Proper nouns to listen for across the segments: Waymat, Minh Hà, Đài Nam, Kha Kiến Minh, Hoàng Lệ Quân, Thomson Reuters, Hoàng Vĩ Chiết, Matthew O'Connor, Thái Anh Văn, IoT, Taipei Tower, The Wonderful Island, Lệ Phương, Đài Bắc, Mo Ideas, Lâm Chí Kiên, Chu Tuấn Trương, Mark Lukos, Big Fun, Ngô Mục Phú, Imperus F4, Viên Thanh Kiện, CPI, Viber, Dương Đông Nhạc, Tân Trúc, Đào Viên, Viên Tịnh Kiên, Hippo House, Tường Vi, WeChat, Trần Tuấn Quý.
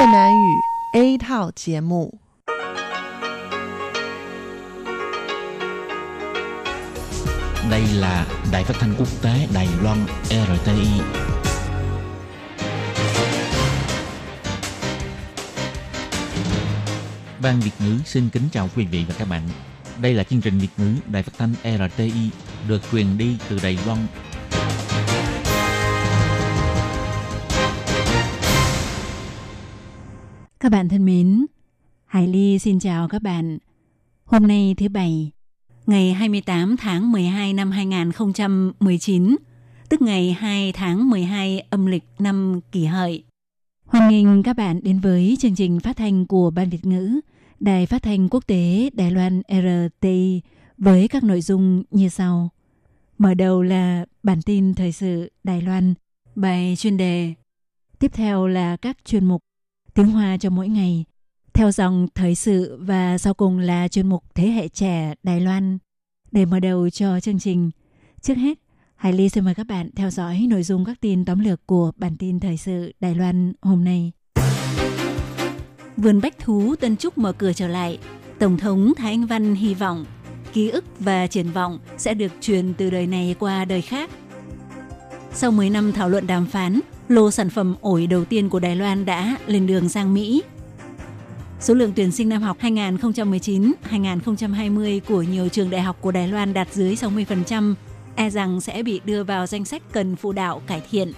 Việt Nam ngữ A thảo节目. Đây là Đài Phát thanh Quốc tế Đài Loan RTI. Ban Việt ngữ xin kính chào quý vị và các bạn. Đây là chương trình Việt ngữ Đài Phát thanh RTI được truyền đi từ Đài Loan. Các bạn thân mến, Hải Ly xin chào các bạn. Hôm nay thứ Bảy, ngày 28 tháng 12 năm 2019, tức ngày 2 tháng 12 âm lịch năm Kỷ Hợi. Hoan nghênh các bạn đến với chương trình phát thanh của Ban Việt ngữ, Đài Phát thanh Quốc tế Đài Loan RTI với các nội dung như sau. Mở đầu là bản tin thời sự Đài Loan, bài chuyên đề. Tiếp theo là các chuyên mục Tiếng Hoa cho mỗi ngày, theo dòng thời sự và sau cùng là chuyên mục Thế hệ trẻ Đài Loan. Để mở đầu cho chương trình, trước hết, Hải Ly xin mời các bạn theo dõi nội dung các tin tóm lược của bản tin thời sự Đài Loan hôm nay. Vườn Bách Thú Tân Trúc mở cửa trở lại, Tổng thống Thái Anh Văn hy vọng ký ức và triển vọng sẽ được truyền từ đời này qua đời khác. Sau 10 năm thảo luận đàm phán, lô sản phẩm ổi đầu tiên của Đài Loan đã lên đường sang Mỹ. Số lượng tuyển sinh năm học 2019-2020 của nhiều trường đại học của Đài Loan đạt dưới 60%, e rằng sẽ bị đưa vào danh sách cần phụ đạo cải thiện.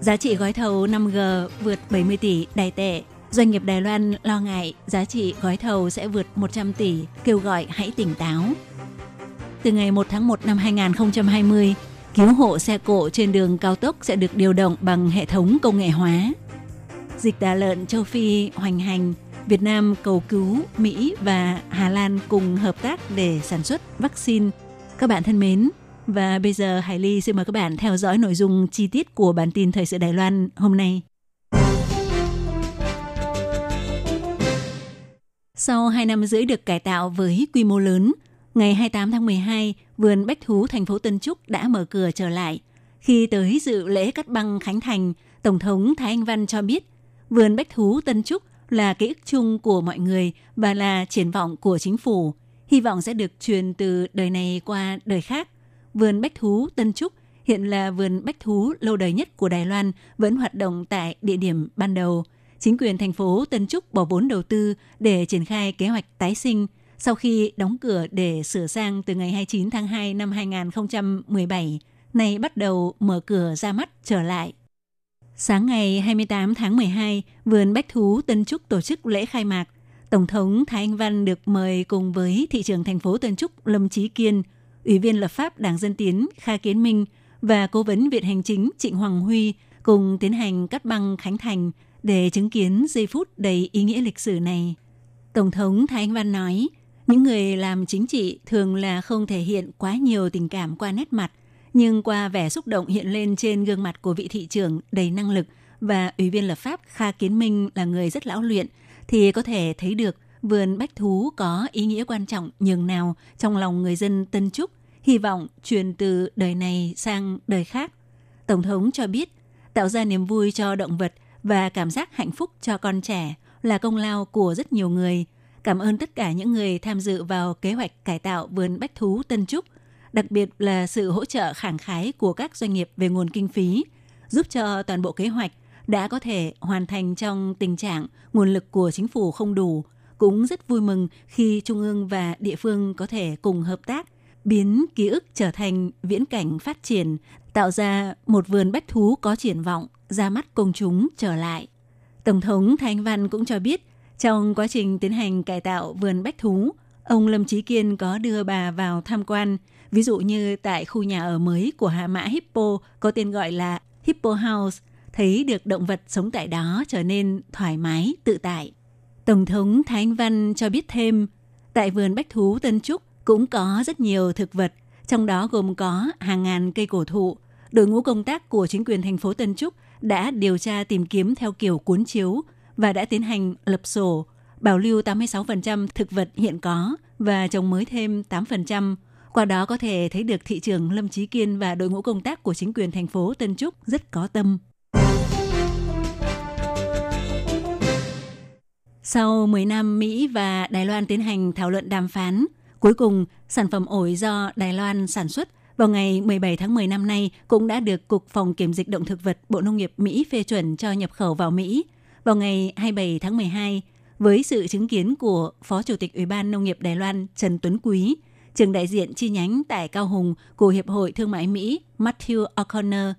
Giá trị gói thầu 5G vượt 70 tỷ Đài tệ. Doanh nghiệp Đài Loan lo ngại giá trị gói thầu sẽ vượt 100 tỷ, kêu gọi hãy tỉnh táo. Từ ngày 1 tháng 1 năm 2020, cứu hộ xe cộ trên đường cao tốc sẽ được điều động bằng hệ thống công nghệ hóa. Dịch tả lợn châu Phi hoành hành, Việt Nam cầu cứu Mỹ và Hà Lan cùng hợp tác để sản xuất vaccine. Các bạn thân mến, và bây giờ Hải Ly xin mời các bạn theo dõi nội dung chi tiết của bản tin thời sự Đài Loan hôm nay. Sau 2 năm rưỡi được cải tạo với quy mô lớn, ngày 28 tháng 12, Vườn Bách Thú thành phố Tân Trúc đã mở cửa trở lại. Khi tới dự lễ cắt băng khánh thành, Tổng thống Thái Anh Văn cho biết Vườn Bách Thú Tân Trúc là ký ức chung của mọi người và là triển vọng của chính phủ, hy vọng sẽ được truyền từ đời này qua đời khác. Vườn Bách Thú Tân Trúc hiện là vườn bách thú lâu đời nhất của Đài Loan, vẫn hoạt động tại địa điểm ban đầu. Chính quyền thành phố Tân Trúc bỏ vốn đầu tư để triển khai kế hoạch tái sinh, sau khi đóng cửa để sửa sang từ ngày 29 tháng 2 năm 2017, nay bắt đầu mở cửa ra mắt trở lại. Sáng ngày 28 tháng 12, Vườn Bách Thú Tân Trúc tổ chức lễ khai mạc. Tổng thống Thái Anh Văn được mời cùng với thị trưởng thành phố Tân Trúc Lâm Chí Kiên, Ủy viên lập pháp Đảng Dân Tiến Kha Kiến Minh và Cố vấn Viện Hành Chính Trịnh Hoàng Huy cùng tiến hành cắt băng khánh thành để chứng kiến giây phút đầy ý nghĩa lịch sử này. Tổng thống Thái Anh Văn nói, những người làm chính trị thường là không thể hiện quá nhiều tình cảm qua nét mặt, nhưng qua vẻ xúc động hiện lên trên gương mặt của vị thị trưởng đầy năng lực và Ủy viên lập pháp Kha Kiến Minh là người rất lão luyện, thì có thể thấy được vườn bách thú có ý nghĩa quan trọng nhường nào trong lòng người dân Tân Trúc, hy vọng truyền từ đời này sang đời khác. Tổng thống cho biết, tạo ra niềm vui cho động vật và cảm giác hạnh phúc cho con trẻ là công lao của rất nhiều người. Cảm ơn tất cả những người tham dự vào kế hoạch cải tạo vườn Bách Thú Tân Trúc, đặc biệt là sự hỗ trợ khẳng khái của các doanh nghiệp về nguồn kinh phí, giúp cho toàn bộ kế hoạch đã có thể hoàn thành trong tình trạng nguồn lực của chính phủ không đủ. Cũng rất vui mừng khi Trung ương và địa phương có thể cùng hợp tác, biến ký ức trở thành viễn cảnh phát triển, tạo ra một vườn bách thú có triển vọng, ra mắt công chúng trở lại. Tổng thống Thái Anh Văn cũng cho biết, trong quá trình tiến hành cải tạo vườn bách thú, ông Lâm Chí Kiên có đưa bà vào tham quan. Ví dụ như tại khu nhà ở mới của Hà Mã Hippo có tên gọi là Hippo House, thấy được động vật sống tại đó trở nên thoải mái, tự tại. Tổng thống Thái Anh Văn cho biết thêm, tại vườn bách thú Tân Trúc cũng có rất nhiều thực vật, trong đó gồm có hàng ngàn cây cổ thụ. Đội ngũ công tác của chính quyền thành phố Tân Trúc đã điều tra tìm kiếm theo kiểu cuốn chiếu, và đã tiến hành lập sổ, bảo lưu 86% thực vật hiện có và trồng mới thêm 8%. Qua đó có thể thấy được thị trưởng Lâm Chí Kiên và đội ngũ công tác của chính quyền thành phố Tân Trúc rất có tâm. Sau 10 năm Mỹ và Đài Loan tiến hành thảo luận đàm phán, cuối cùng sản phẩm ổi do Đài Loan sản xuất vào ngày 17 tháng 10 năm nay cũng đã được Cục Phòng Kiểm dịch Động Thực vật Bộ Nông nghiệp Mỹ phê chuẩn cho nhập khẩu vào Mỹ vào ngày 27 tháng 12 với sự chứng kiến của Phó Chủ tịch Ủy ban Nông nghiệp Đài Loan Trần Tuấn Quý, trưởng đại diện chi nhánh tại Cao Hùng của Hiệp hội Thương mại Mỹ Matthew O'Connor,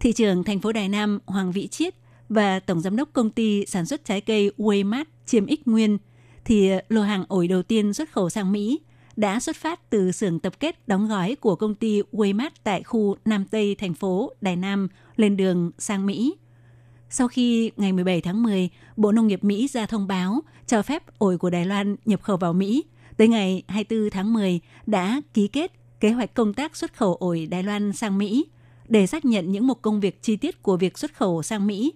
thị trưởng thành phố Đài Nam Hoàng Vĩ Chiết và Tổng Giám đốc Công ty Sản xuất Trái cây Waymat Chiêm Ích Nguyên, thì lô hàng ổi đầu tiên xuất khẩu sang Mỹ đã xuất phát từ xưởng tập kết đóng gói của công ty Waymat tại khu Nam Tây thành phố Đài Nam lên đường sang Mỹ. Sau khi ngày 17 tháng 10, Bộ Nông nghiệp Mỹ ra thông báo cho phép ổi của Đài Loan nhập khẩu vào Mỹ, tới ngày 24 tháng 10 đã ký kết kế hoạch công tác xuất khẩu ổi Đài Loan sang Mỹ để xác nhận những mục công việc chi tiết của việc xuất khẩu sang Mỹ.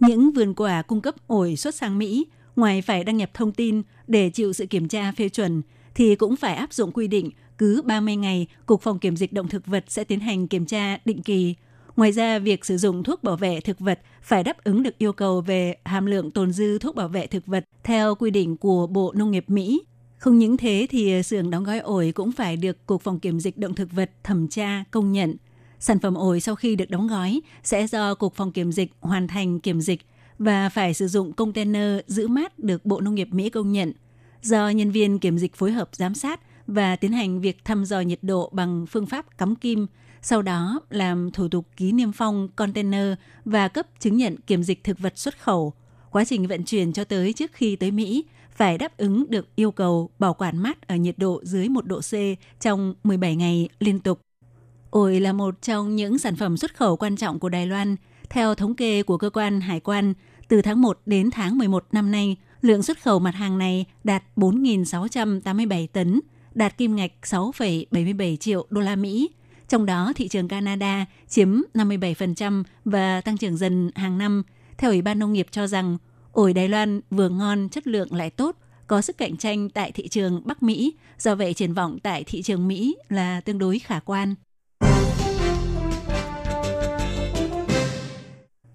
Những vườn quả cung cấp ổi xuất sang Mỹ, ngoài phải đăng nhập thông tin để chịu sự kiểm tra phê chuẩn, thì cũng phải áp dụng quy định cứ 30 ngày Cục Phòng Kiểm dịch Động Thực vật sẽ tiến hành kiểm tra định kỳ. Ngoài ra, việc sử dụng thuốc bảo vệ thực vật phải đáp ứng được yêu cầu về hàm lượng tồn dư thuốc bảo vệ thực vật theo quy định của Bộ Nông nghiệp Mỹ. Không những thế thì xưởng đóng gói ổi cũng phải được Cục Phòng Kiểm dịch Động Thực vật thẩm tra công nhận. Sản phẩm ổi sau khi được đóng gói sẽ do Cục Phòng Kiểm dịch hoàn thành kiểm dịch và phải sử dụng container giữ mát được Bộ Nông nghiệp Mỹ công nhận, do nhân viên kiểm dịch phối hợp giám sát và tiến hành việc thăm dò nhiệt độ bằng phương pháp cắm kim, sau đó làm thủ tục ký niêm phong container và cấp chứng nhận kiểm dịch thực vật xuất khẩu. Quá trình vận chuyển cho tới trước khi tới Mỹ phải đáp ứng được yêu cầu bảo quản mát ở nhiệt độ dưới 1 độ C trong 17 ngày liên tục. Ổi là một trong những sản phẩm xuất khẩu quan trọng của Đài Loan. Theo thống kê của cơ quan hải quan, từ tháng 1 đến tháng 11 năm nay, lượng xuất khẩu mặt hàng này đạt 4.687 tấn, đạt kim ngạch 6,77 triệu đô la Mỹ. Trong đó, thị trường Canada chiếm 57% và tăng trưởng dần hàng năm. Theo Ủy ban Nông nghiệp cho rằng, ổi Đài Loan vừa ngon, chất lượng lại tốt, có sức cạnh tranh tại thị trường Bắc Mỹ, do vậy triển vọng tại thị trường Mỹ là tương đối khả quan.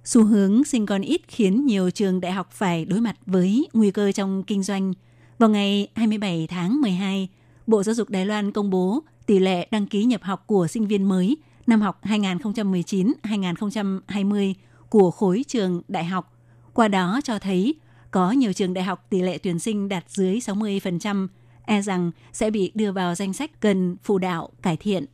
Xu hướng sinh con ít khiến nhiều trường đại học phải đối mặt với nguy cơ trong kinh doanh. Vào ngày 27 tháng 12, Bộ Giáo dục Đài Loan công bố tỷ lệ đăng ký nhập học của sinh viên mới năm học 2019-2020 của khối trường đại học. Qua đó cho thấy có nhiều trường đại học tỷ lệ tuyển sinh đạt dưới 60%, e rằng sẽ bị đưa vào danh sách cần phụ đạo cải thiện.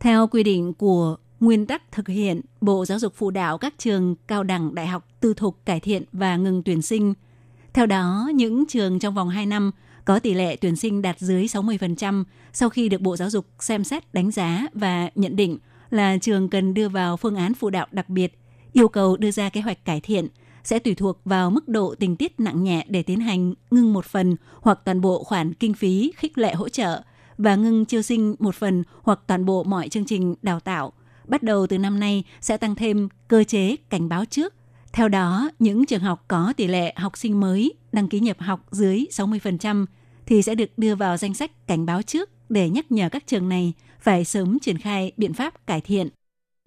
Theo quy định của Nguyên tắc thực hiện, Bộ Giáo dục phụ đạo các trường cao đẳng đại học tư thục cải thiện và ngừng tuyển sinh. Theo đó, những trường trong vòng 2 năm có tỷ lệ tuyển sinh đạt dưới 60% sau khi được Bộ Giáo dục xem xét đánh giá và nhận định là trường cần đưa vào phương án phụ đạo đặc biệt, yêu cầu đưa ra kế hoạch cải thiện sẽ tùy thuộc vào mức độ tình tiết nặng nhẹ để tiến hành ngưng một phần hoặc toàn bộ khoản kinh phí khích lệ hỗ trợ và ngừng chiêu sinh một phần hoặc toàn bộ mọi chương trình đào tạo. Bắt đầu từ năm nay sẽ tăng thêm cơ chế cảnh báo trước. Theo đó, những trường học có tỷ lệ học sinh mới đăng ký nhập học dưới 60% thì sẽ được đưa vào danh sách cảnh báo trước để nhắc nhở các trường này phải sớm triển khai biện pháp cải thiện.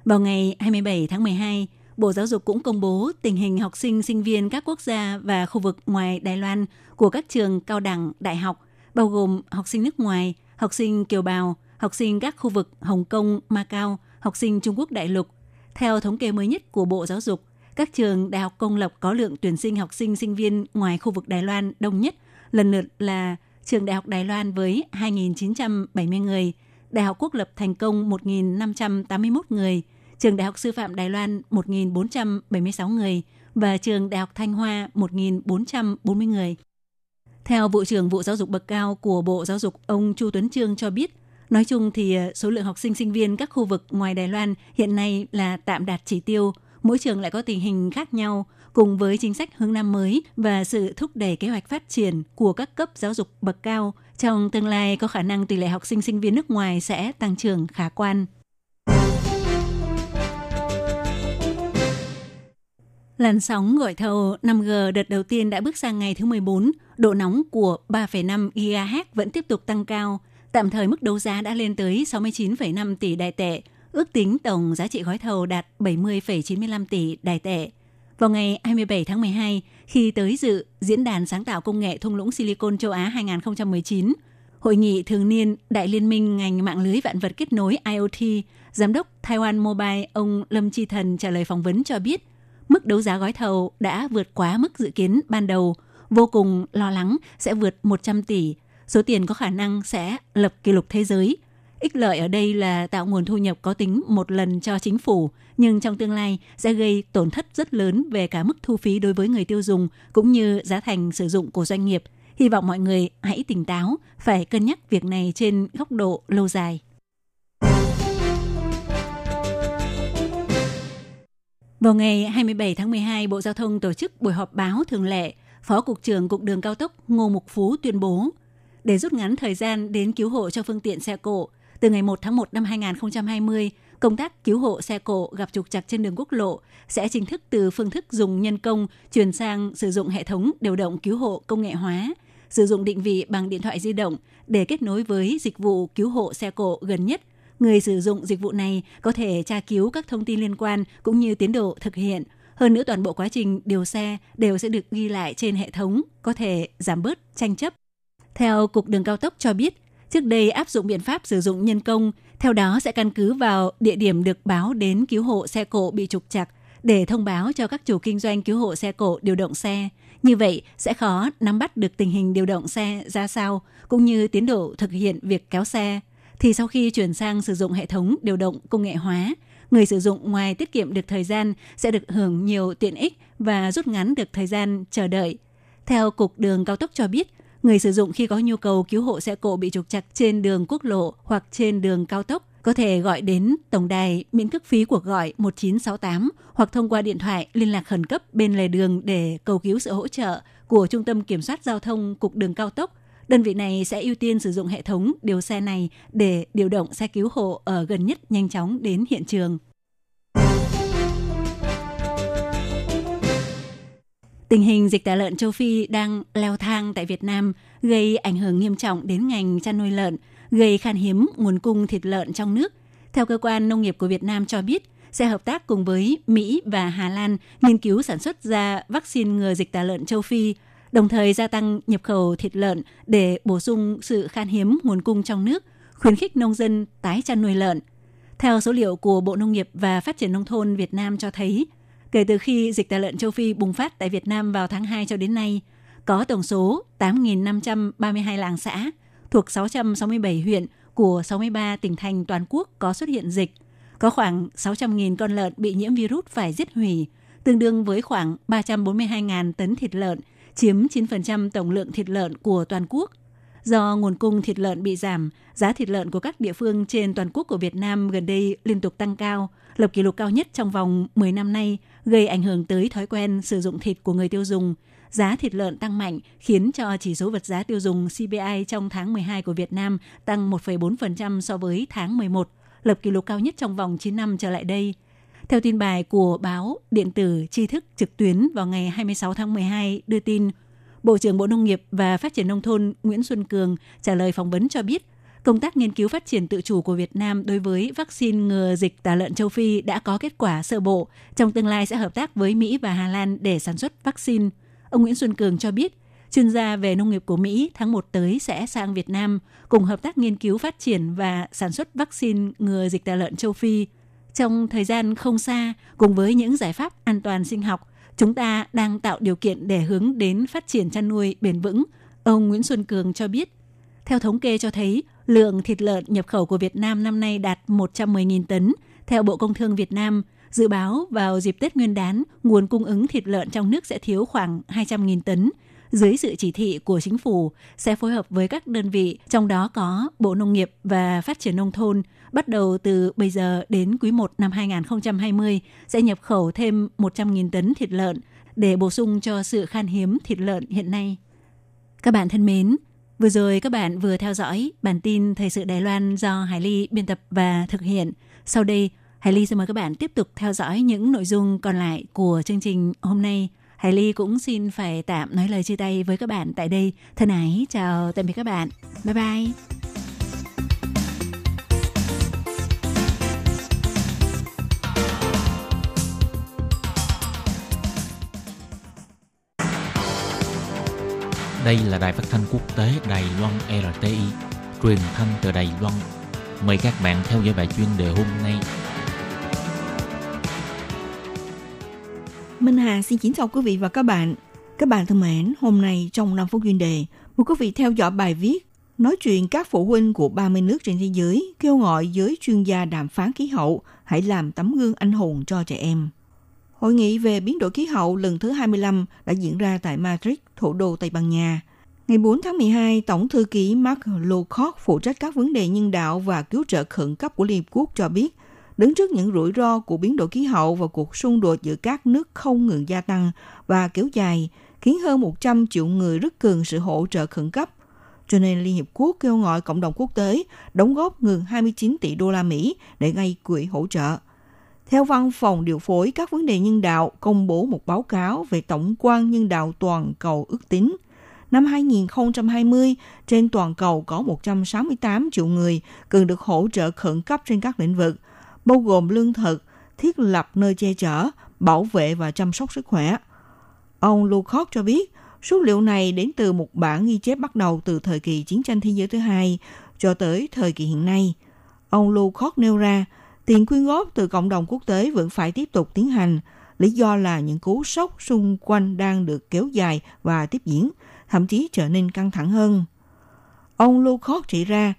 Vào ngày 27 tháng 12, Bộ Giáo dục cũng công bố tình hình học sinh, sinh viên các quốc gia và khu vực ngoài Đài Loan của các trường cao đẳng, đại học, bao gồm học sinh nước ngoài, học sinh kiều bào, học sinh các khu vực Hồng Kông, Macau, học sinh Trung Quốc đại lục. Theo thống kê mới nhất của Bộ Giáo dục, các trường đại học công lập có lượng tuyển sinh học sinh, sinh viên ngoài khu vực Đài Loan đông nhất, lần lượt là trường Đại học Đài Loan với 2.970 người, Đại học Quốc lập Thành Công 1.581 người, trường Đại học Sư phạm Đài Loan 1.476 người và trường Đại học Thanh Hoa 1.440 người. Theo Vụ trưởng Vụ Giáo dục bậc cao của Bộ Giáo dục, ông Chu Tuấn Trương cho biết, nói chung thì số lượng học sinh, sinh viên các khu vực ngoài Đài Loan hiện nay là tạm đạt chỉ tiêu, mỗi trường lại có tình hình khác nhau, cùng với chính sách hướng năm mới và sự thúc đẩy kế hoạch phát triển của các cấp giáo dục bậc cao. Trong tương lai có khả năng tỷ lệ học sinh, sinh viên nước ngoài sẽ tăng trưởng khả quan. Làn sóng gọi thầu 5G đợt đầu tiên đã bước sang ngày thứ 14, độ nóng của 3,5 GHz vẫn tiếp tục tăng cao. Tạm thời mức đấu giá đã lên tới 69,5 tỷ Đài tệ, ước tính tổng giá trị gói thầu đạt 70,95 tỷ Đài tệ. Vào ngày 27 tháng 12, khi tới dự Diễn đàn Sáng tạo Công nghệ Thung lũng Silicon châu Á 2019, Hội nghị thường niên Đại Liên minh ngành mạng lưới vạn vật kết nối IoT, Giám đốc Taiwan Mobile ông Lâm Chi Thần trả lời phỏng vấn cho biết mức đấu giá gói thầu đã vượt quá mức dự kiến ban đầu, vô cùng lo lắng sẽ vượt 100 tỷ, số tiền có khả năng sẽ lập kỷ lục thế giới. Ích lợi ở đây là tạo nguồn thu nhập có tính một lần cho chính phủ, nhưng trong tương lai sẽ gây tổn thất rất lớn về cả mức thu phí đối với người tiêu dùng cũng như giá thành sử dụng của doanh nghiệp. Hy vọng mọi người hãy tỉnh táo, phải cân nhắc việc này trên góc độ lâu dài. Vào ngày 27 tháng 12, Bộ Giao thông tổ chức buổi họp báo thường lệ, Phó Cục trưởng Cục Đường Cao tốc Ngô Mục Phú tuyên bố, để rút ngắn thời gian đến cứu hộ cho phương tiện xe cộ, từ ngày 1 tháng 1 năm 2020, công tác cứu hộ xe cộ gặp trục trặc trên đường quốc lộ sẽ chính thức từ phương thức dùng nhân công chuyển sang sử dụng hệ thống điều động cứu hộ công nghệ hóa, sử dụng định vị bằng điện thoại di động để kết nối với dịch vụ cứu hộ xe cộ gần nhất. Người sử dụng dịch vụ này có thể tra cứu các thông tin liên quan cũng như tiến độ thực hiện. Hơn nữa, toàn bộ quá trình điều xe đều sẽ được ghi lại trên hệ thống, có thể giảm bớt tranh chấp. Theo Cục Đường Cao tốc cho biết, trước đây áp dụng biện pháp sử dụng nhân công, theo đó sẽ căn cứ vào địa điểm được báo đến cứu hộ xe cộ bị trục trặc để thông báo cho các chủ kinh doanh cứu hộ xe cộ điều động xe. Như vậy sẽ khó nắm bắt được tình hình điều động xe ra sao cũng như tiến độ thực hiện việc kéo xe. Thì sau khi chuyển sang sử dụng hệ thống điều động công nghệ hóa, người sử dụng ngoài tiết kiệm được thời gian sẽ được hưởng nhiều tiện ích và rút ngắn được thời gian chờ đợi. Theo Cục Đường Cao tốc cho biết, người sử dụng khi có nhu cầu cứu hộ xe cộ bị trục trặc trên đường quốc lộ hoặc trên đường cao tốc có thể gọi đến tổng đài miễn cước phí cuộc gọi 1968 hoặc thông qua điện thoại liên lạc khẩn cấp bên lề đường để cầu cứu sự hỗ trợ của Trung tâm Kiểm soát Giao thông Cục Đường Cao tốc. Đơn vị này sẽ ưu tiên sử dụng hệ thống điều xe này để điều động xe cứu hộ ở gần nhất nhanh chóng đến hiện trường. Tình hình dịch tả lợn châu Phi đang leo thang tại Việt Nam, gây ảnh hưởng nghiêm trọng đến ngành chăn nuôi lợn, gây khan hiếm nguồn cung thịt lợn trong nước. Theo Cơ quan Nông nghiệp của Việt Nam cho biết, sẽ hợp tác cùng với Mỹ và Hà Lan nghiên cứu sản xuất ra vaccine ngừa dịch tả lợn châu Phi, đồng thời gia tăng nhập khẩu thịt lợn để bổ sung sự khan hiếm nguồn cung trong nước, khuyến khích nông dân tái chăn nuôi lợn. Theo số liệu của Bộ Nông nghiệp và Phát triển Nông thôn Việt Nam cho thấy, kể từ khi dịch tả lợn châu Phi bùng phát tại Việt Nam vào tháng 2 cho đến nay, có tổng số 8.532 làng xã thuộc 667 huyện của 63 tỉnh thành toàn quốc có xuất hiện dịch. Có khoảng 600.000 con lợn bị nhiễm virus phải giết hủy, tương đương với khoảng 342.000 tấn thịt lợn, chiếm 9% tổng lượng thịt lợn của toàn quốc. Do nguồn cung thịt lợn bị giảm, giá thịt lợn của các địa phương trên toàn quốc của Việt Nam gần đây liên tục tăng cao, lập kỷ lục cao nhất trong vòng 10 năm nay, gây ảnh hưởng tới thói quen sử dụng thịt của người tiêu dùng. Giá thịt lợn tăng mạnh khiến cho chỉ số vật giá tiêu dùng CPI trong tháng 12 của Việt Nam tăng 1,4% so với tháng 11, lập kỷ lục cao nhất trong vòng 9 năm trở lại đây. Theo tin bài của báo điện tử Tri thức trực tuyến vào ngày 26 tháng 12 đưa tin, Bộ trưởng Bộ Nông nghiệp và Phát triển Nông thôn Nguyễn Xuân Cường trả lời phỏng vấn cho biết, công tác nghiên cứu phát triển tự chủ của Việt Nam đối với vaccine ngừa dịch tả lợn châu Phi đã có kết quả sơ bộ, trong tương lai sẽ hợp tác với Mỹ và Hà Lan để sản xuất vaccine. Ông Nguyễn Xuân Cường cho biết, chuyên gia về nông nghiệp của Mỹ tháng 1 tới sẽ sang Việt Nam cùng hợp tác nghiên cứu phát triển và sản xuất vaccine ngừa dịch tả lợn châu Phi. Trong thời gian không xa, cùng với những giải pháp an toàn sinh học, chúng ta đang tạo điều kiện để hướng đến phát triển chăn nuôi bền vững, ông Nguyễn Xuân Cường cho biết. Theo thống kê cho thấy, lượng thịt lợn nhập khẩu của Việt Nam năm nay đạt 110.000 tấn. Theo Bộ Công Thương Việt Nam, dự báo vào dịp Tết Nguyên đán, nguồn cung ứng thịt lợn trong nước sẽ thiếu khoảng 200.000 tấn. Dưới sự chỉ thị của chính phủ, sẽ phối hợp với các đơn vị, trong đó có Bộ Nông nghiệp và Phát triển Nông thôn, bắt đầu từ bây giờ đến quý 1 năm 2020 sẽ nhập khẩu thêm 100.000 tấn thịt lợn để bổ sung cho sự khan hiếm thịt lợn hiện nay. Các bạn thân mến, vừa rồi các bạn vừa theo dõi bản tin Thời sự Đài Loan do Hải Ly biên tập và thực hiện. Sau đây, Hải Ly xin mời các bạn tiếp tục theo dõi những nội dung còn lại của chương trình hôm nay. Hải Ly cũng xin phải tạm nói lời chia tay với các bạn tại đây. Thân ái, chào tạm biệt các bạn. Bye bye. Đây là đài phát thanh quốc tế Đài Loan RTI, truyền thanh từ Đài Loan. Mời các bạn theo dõi bài chuyên đề hôm nay. Minh Hà xin kính chào quý vị và các bạn. Các bạn thân mến, hôm nay trong 5 phút chuyên đề, mời quý vị theo dõi bài viết nói chuyện các phụ huynh của 30 nước trên thế giới kêu gọi giới chuyên gia đàm phán khí hậu hãy làm tấm gương anh hùng cho trẻ em. Hội nghị về biến đổi khí hậu lần thứ 25 đã diễn ra tại Madrid, thủ đô Tây Ban Nha. Ngày 4 tháng 12, Tổng thư ký Mark Lukos phụ trách các vấn đề nhân đạo và cứu trợ khẩn cấp của Liên Hợp Quốc cho biết, đứng trước những rủi ro của biến đổi khí hậu và cuộc xung đột giữa các nước không ngừng gia tăng và kéo dài, khiến hơn 100 triệu người rất cần sự hỗ trợ khẩn cấp. Cho nên Liên Hiệp Quốc kêu gọi cộng đồng quốc tế đóng góp gần 29 tỷ đô la Mỹ để gây quỹ hỗ trợ. Theo Văn phòng điều phối các vấn đề nhân đạo công bố một báo cáo về tổng quan nhân đạo toàn cầu ước tính, năm 2020 trên toàn cầu có 168 triệu người cần được hỗ trợ khẩn cấp trên các lĩnh vực, bao gồm lương thực, thiết lập nơi che chở, bảo vệ và chăm sóc sức khỏe. Ông Lukos cho biết, số liệu này đến từ một bản ghi chép bắt đầu từ thời kỳ chiến tranh thế giới thứ hai cho tới thời kỳ hiện nay. Ông Lukos nêu ra, tiền quyên góp từ cộng đồng quốc tế vẫn phải tiếp tục tiến hành, lý do là những cú sốc xung quanh đang được kéo dài và tiếp diễn, thậm chí trở nên căng thẳng hơn. Ông Lukos chỉ ra,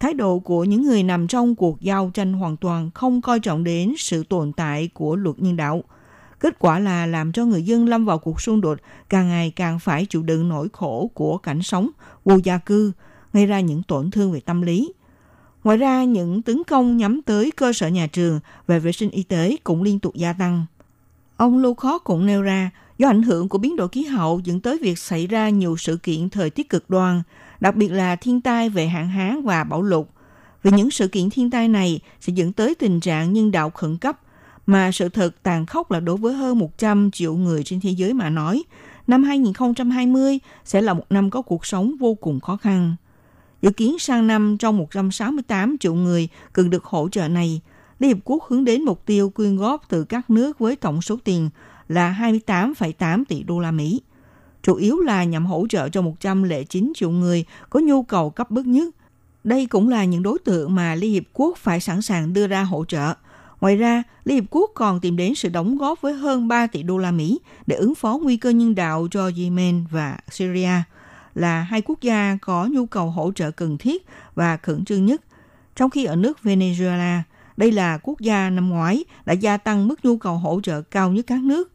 thái độ của những người nằm trong cuộc giao tranh hoàn toàn không coi trọng đến sự tồn tại của luật nhân đạo. Kết quả là làm cho người dân lâm vào cuộc xung đột càng ngày càng phải chịu đựng nỗi khổ của cảnh sống, vô gia cư, gây ra những tổn thương về tâm lý. Ngoài ra, những tấn công nhắm tới cơ sở nhà trường về vệ sinh y tế cũng liên tục gia tăng. Ông Lukos cũng nêu ra, do ảnh hưởng của biến đổi khí hậu dẫn tới việc xảy ra nhiều sự kiện thời tiết cực đoan, đặc biệt là thiên tai về hạn hán và bão lụt. Vì những sự kiện thiên tai này sẽ dẫn tới tình trạng nhân đạo khẩn cấp, mà sự thật tàn khốc là đối với hơn 100 triệu người trên thế giới mà nói, năm 2020 sẽ là một năm có cuộc sống vô cùng khó khăn. Dự kiến sang năm trong 168 triệu người cần được hỗ trợ này, Liên Hiệp Quốc hướng đến mục tiêu quyên góp từ các nước với tổng số tiền là 28,8 tỷ đô la Mỹ. Chủ yếu là nhằm hỗ trợ cho 109 triệu người có nhu cầu cấp bức nhất. Đây cũng là những đối tượng mà Liên Hiệp Quốc phải sẵn sàng đưa ra hỗ trợ. Ngoài ra, Liên Hiệp Quốc còn tìm đến sự đóng góp với hơn 3 tỷ đô la Mỹ để ứng phó nguy cơ nhân đạo cho Yemen và Syria, là hai quốc gia có nhu cầu hỗ trợ cần thiết và khẩn trương nhất. Trong khi ở nước Venezuela, đây là quốc gia năm ngoái đã gia tăng mức nhu cầu hỗ trợ cao nhất các nước.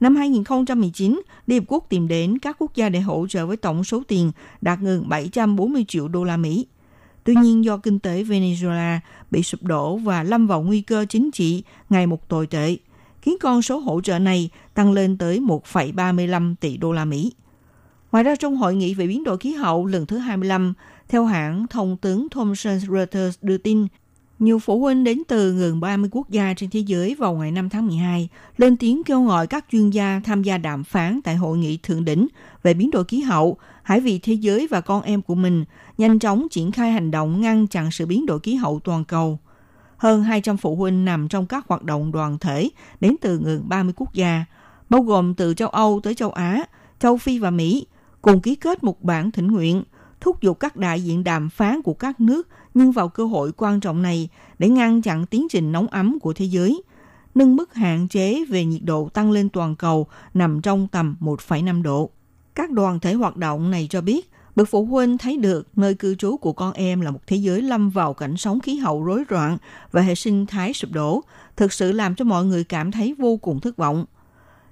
Năm 2019, Liên Hiệp Quốc tìm đến các quốc gia để hỗ trợ với tổng số tiền đạt gần 740 triệu đô la Mỹ. Tuy nhiên, do kinh tế Venezuela bị sụp đổ và lâm vào nguy cơ chính trị ngày một tồi tệ, khiến con số hỗ trợ này tăng lên tới 1,35 tỷ đô la Mỹ. Ngoài ra, trong hội nghị về biến đổi khí hậu lần thứ 25, theo hãng thông tấn Thomson Reuters đưa tin, nhiều phụ huynh đến từ gần 30 quốc gia trên thế giới vào ngày 5 tháng 12 lên tiếng kêu gọi các chuyên gia tham gia đàm phán tại hội nghị thượng đỉnh về biến đổi khí hậu, hãy vì thế giới và con em của mình nhanh chóng triển khai hành động ngăn chặn sự biến đổi khí hậu toàn cầu. Hơn 200 phụ huynh nằm trong các hoạt động đoàn thể đến từ gần 30 quốc gia, bao gồm từ châu Âu tới châu Á, châu Phi và Mỹ, cùng ký kết một bản thỉnh nguyện, thúc giục các đại diện đàm phán của các nước nhưng vào cơ hội quan trọng này để ngăn chặn tiến trình nóng ấm của thế giới, nâng mức hạn chế về nhiệt độ tăng lên toàn cầu nằm trong tầm 1,5 độ. Các đoàn thể hoạt động này cho biết, bậc phụ huynh thấy được nơi cư trú của con em là một thế giới lâm vào cảnh sống khí hậu rối loạn và hệ sinh thái sụp đổ, thực sự làm cho mọi người cảm thấy vô cùng thất vọng.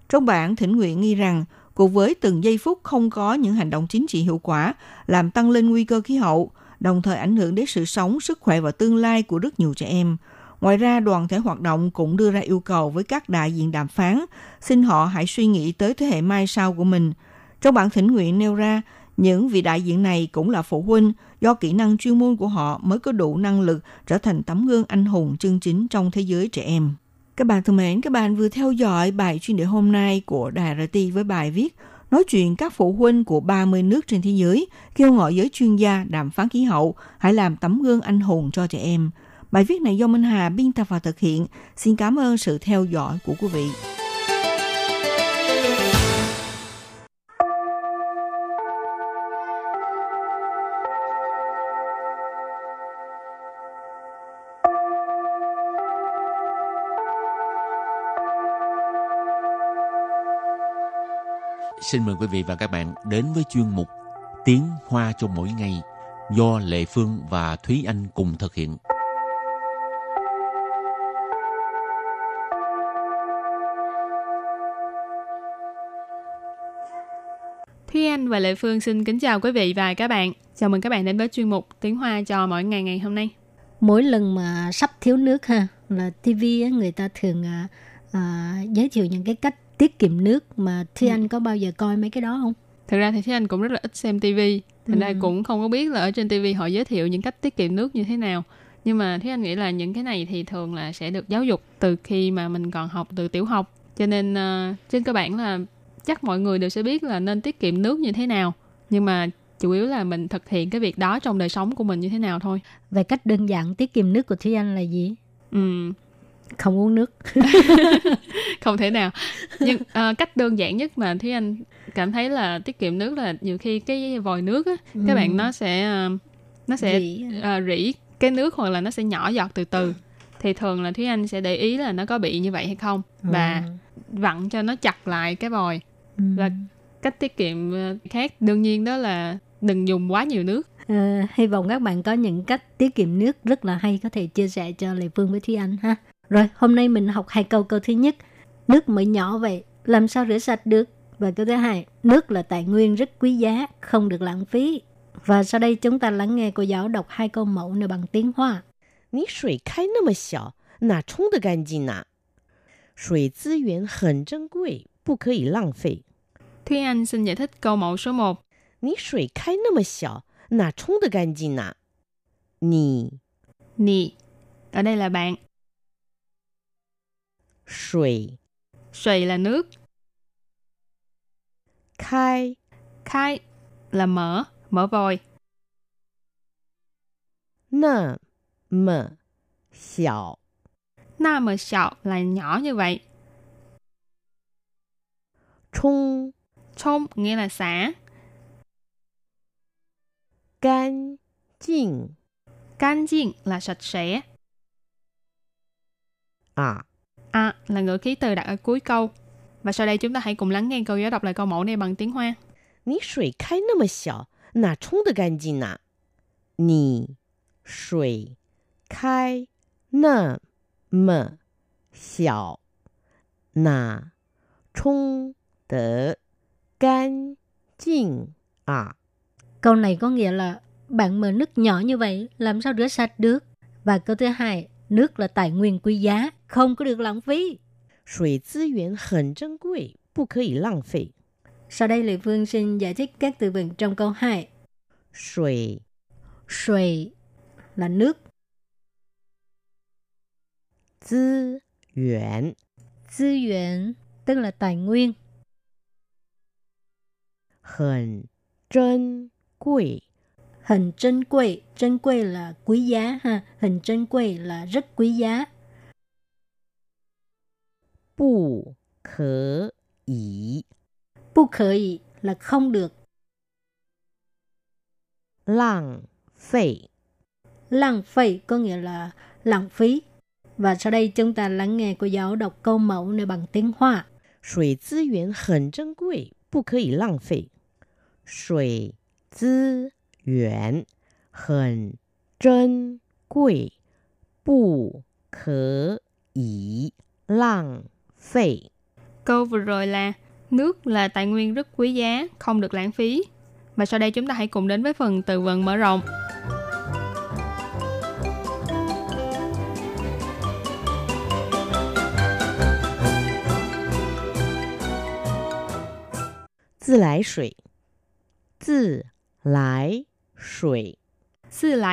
Trong bản thỉnh nguyện ghi rằng, cùng với từng giây phút không có những hành động chính trị hiệu quả làm tăng lên nguy cơ khí hậu, đồng thời ảnh hưởng đến sự sống, sức khỏe và tương lai của rất nhiều trẻ em. Ngoài ra, đoàn thể hoạt động cũng đưa ra yêu cầu với các đại diện đàm phán, xin họ hãy suy nghĩ tới thế hệ mai sau của mình. Trong bản thỉnh nguyện nêu ra, những vị đại diện này cũng là phụ huynh, do kỹ năng chuyên môn của họ mới có đủ năng lực trở thành tấm gương anh hùng chân chính trong thế giới trẻ em. Các bạn thân mến, các bạn vừa theo dõi bài chuyên đề hôm nay của Đài RTI với bài viết nói chuyện các phụ huynh của 30 nước trên thế giới kêu gọi giới chuyên gia đàm phán khí hậu hãy làm tấm gương anh hùng cho trẻ em. Bài viết này do Minh Hà biên tập và thực hiện. Xin cảm ơn sự theo dõi của quý vị. xin mời quý vị và các bạn đến với chuyên mục Tiếng Hoa cho mỗi ngày do Lệ Phương và Thúy Anh cùng thực hiện. Thúy Anh và Lệ Phương xin kính chào quý vị và các bạn. Chào mừng các bạn đến với chuyên mục Tiếng Hoa cho mỗi ngày ngày hôm nay. Mỗi lần mà sắp thiếu nước ha, là TV người ta thường giới thiệu những cái cách tiết kiệm nước mà Thúy Anh có bao giờ coi mấy cái đó không? Thực ra thì Thúy Anh cũng rất là ít xem TV, thành ra cũng không có biết là ở trên TV họ giới thiệu những cách tiết kiệm nước như thế nào. Nhưng mà Thúy Anh nghĩ là những cái này thì thường là sẽ được giáo dục từ khi mà mình còn học từ tiểu học. Cho nên trên cơ bản là chắc mọi người đều sẽ biết là nên tiết kiệm nước như thế nào. Nhưng mà chủ yếu là mình thực hiện cái việc đó trong đời sống của mình như thế nào thôi. Về cách đơn giản tiết kiệm nước của Thúy Anh là gì? Không uống nước. Không thể nào. Nhưng cách đơn giản nhất mà Thúy Anh cảm thấy là tiết kiệm nước là nhiều khi cái vòi nước á, các bạn nó sẽ rỉ cái nước hoặc là nó sẽ nhỏ giọt từ từ. Thì thường là Thúy Anh sẽ để ý là nó có bị như vậy hay không và vặn cho nó chặt lại cái vòi. Và cách tiết kiệm khác đương nhiên đó là đừng dùng quá nhiều nước. Hy vọng các bạn có những cách tiết kiệm nước rất là hay có thể chia sẻ cho Lê Phương với Thúy Anh ha. Rồi hôm nay mình học hai câu. Câu thứ nhất, nước mới nhỏ vậy làm sao rửa sạch được. Và câu thứ hai, nước là tài nguyên rất quý giá, không được lãng phí. Và sau đây chúng ta lắng nghe cô giáo đọc hai câu mẫu này bằng tiếng Hoa. 你水开那么小，哪冲得干净啊？ 水资源很珍贵，不可以浪费。 Thúy Anh xin giải thích câu mẫu số 1. 你水开那么小，哪冲得干净啊？ 你 ở đây là bạn. 水 là nước. 开 là mở vòi. 那么小 là nhỏ như vậy. 冲 nghĩa là xả. 干净 là sạch sẽ. À là ngữ khí từ đặt ở cuối câu. Và sau đây chúng ta hãy cùng lắng nghe cô giáo đọc lại câu mẫu này bằng tiếng Hoa. 你水开那么小，哪冲得干净啊？ 你水开那么小，哪冲得干净啊？ Câu này có nghĩa là bạn mở nước nhỏ như vậy làm sao rửa sạch được? Và câu thứ hai, nước là tài nguyên quý giá, không có được lãng phí. 水资源很珍贵，不可以浪费. Sau đây Lê Phương xin giải thích các từ vựng trong câu 2. 水 là nước. 资源 tức là tài nguyên. 很珍贵 là quý giá ha, 很珍贵 là rất quý giá. 不可以 là không được. 浪费 có nghĩa là lãng phí. Và sau đây chúng ta lắng nghe cô giáo đọc câu mẫu này bằng tiếng Hoa. 水资源很珍贵，不可以浪费。 水资源很珍贵，不可以浪费. Câu vừa rồi là nước là tài nguyên rất quý giá, không được lãng phí. Và sau đây chúng ta hãy cùng đến với phần từ vựng mở rộng. Tự来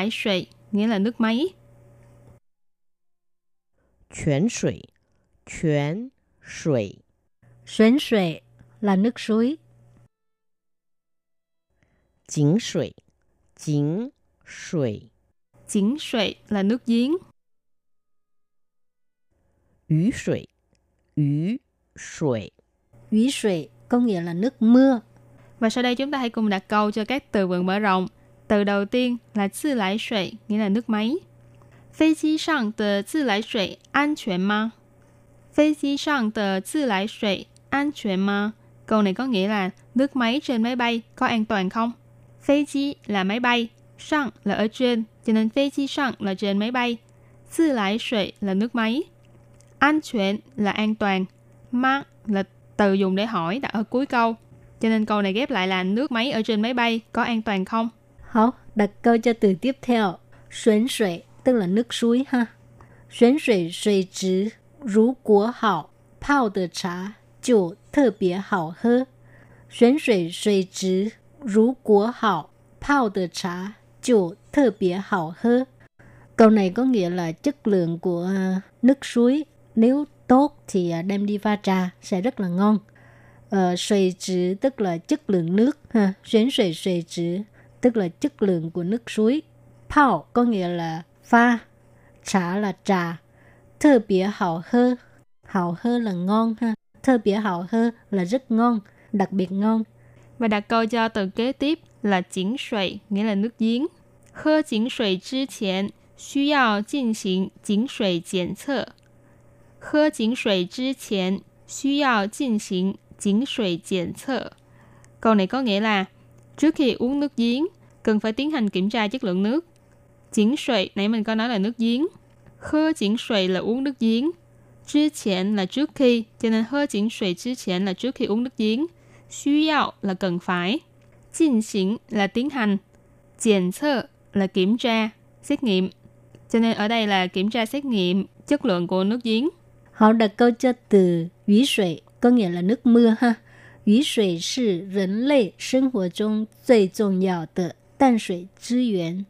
水 nghĩa là nước máy. 泉水 là nước suối. 井水 là nước giếng. 雨水 có nghĩa là nước mưa. Và sau đây chúng ta hãy cùng đặt câu cho các từ vựng mở rộng. Từ đầu tiên là 自来水 nghĩa là nước máy. 飞机上的自来水安全吗？飞机上的自来水安全吗？ Câu này có nghĩa là nước máy trên máy bay có an toàn không? Phê chi là máy bay, sang là ở trên, cho nên phê chi sang là trên máy bay. Tự lái suy là nước máy. An toàn là an toàn. Mang là từ dùng để hỏi đặt ở cuối câu. Cho nên câu này ghép lại là nước máy ở trên máy bay có an toàn không? Hảo, đặt câu cho từ tiếp theo. Xuân suy tức là nước suối ha. Xuân suy suy trữ, rú của hảo, pao de trà, chữ thơ biệt hảo hơ. Xuân suy suy trữ, rú của hảo, pao de trà, chữ thơ biệt hảo hơ. Câu này có nghĩa là chất lượng của nước suối nếu tốt thì đem đi pha trà sẽ rất là ngon. Suy trữ tức là chất lượng nước ha. Xuân suy suy trữ tức là chất lượng của nước suối. Pao có nghĩa là pha, trà là trà, thơ biệt hảo hơ là ngon ha, thơ biệt hảo hơ là rất ngon, đặc biệt ngon. Và đặt câu cho từ kế tiếp là giếng suy nghĩa là nước giếng. Hơ giếng suy trước tiền,需要进行井水检测。喝井水之前需要进行井水检测。Câu này có nghĩa là trước khi uống nước giếng cần phải tiến hành kiểm tra chất lượng nước. Giếng suy nãy mình có nói là nước giếng. Hơ giếng suy là uống nước giếng. Chứ chén là trước khi, cho nên hơ giếng suy chứ chén là trước khi uống nước giếng. Xu yào là cần phải. Jin xing là tiến hành. Kiểm tra là kiểm tra, xét nghiệm. Cho nên ở đây là kiểm tra xét nghiệm chất lượng của nước giếng. Họ đặt câu cho từ "雨水" có nghĩa là nước mưa ha. "雨水是人类生活中最重要的淡水资源."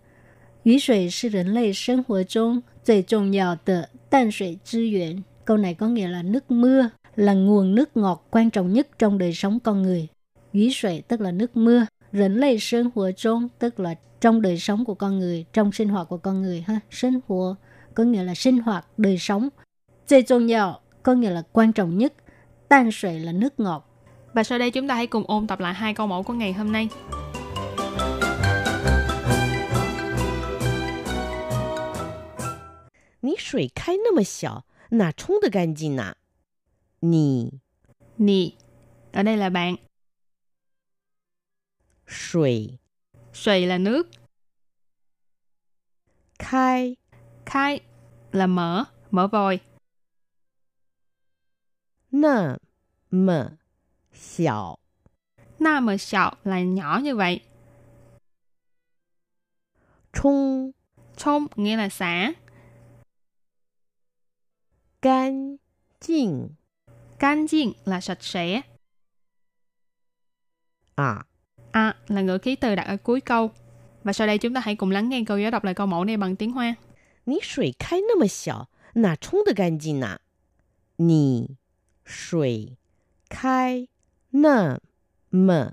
"雨水是人类生活中最重要的淡水资源." Câu này có nghĩa là nước mưa là nguồn nước ngọt quan trọng nhất trong đời sống con người. "雨水" tức là nước mưa. Rỉnh lây sinh hoạt trong tức là trong đời sống của con người, trong sinh hoạt của con người ha. Sinh hoạt có nghĩa là sinh hoạt, đời sống. Dây trọng yếu có nghĩa là quan trọng nhất. Tan suy là nước ngọt. Và sau đây chúng ta hãy cùng ôn tập lại hai câu mẫu của ngày hôm nay. Nǐ shuì kái nèmè xiǎo, nà chōng de gàn jìn nà? Nǐ ở đây là bạn. Sủy. Sủy là nước. Khai. Khai là mở, mở vòi. Nà mờ xiao. Nà mờ xiao là nhỏ như vậy. Chung. Chung nghĩa là xả. Gan jing. Gan jing là sạch sẽ. À. À là ngữ khí từ đặt ở cuối câu. Và sau đây chúng ta hãy cùng lắng nghe cô giáo đọc lại câu mẫu này bằng tiếng Hoa. Nǐ shuì kái nèmè xiǎo, nà chōng de gàn jìn nà? Nǐ shuì kái nèmè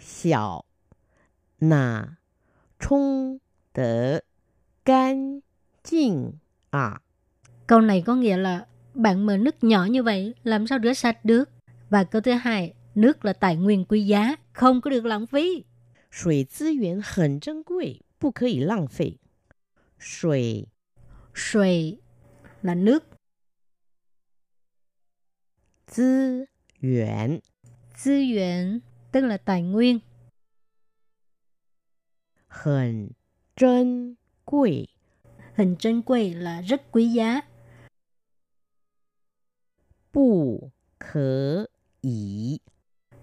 xiǎo, nà chōng de gàn jìn à? Câu này có nghĩa là bạn mở nước nhỏ như vậy làm sao rửa sạch được? Và câu thứ hai, nước là tài nguyên quý giá, không có được lãng phí. Sủy tư nguyên hẳn trân quý, không có thể lãng phí. Sủy. Sủy là nước. Tư nguyên. Tư nguyên tức là tài nguyên. Hẳn trân quý. Hẳn trân quý là rất quý giá. Không có thể.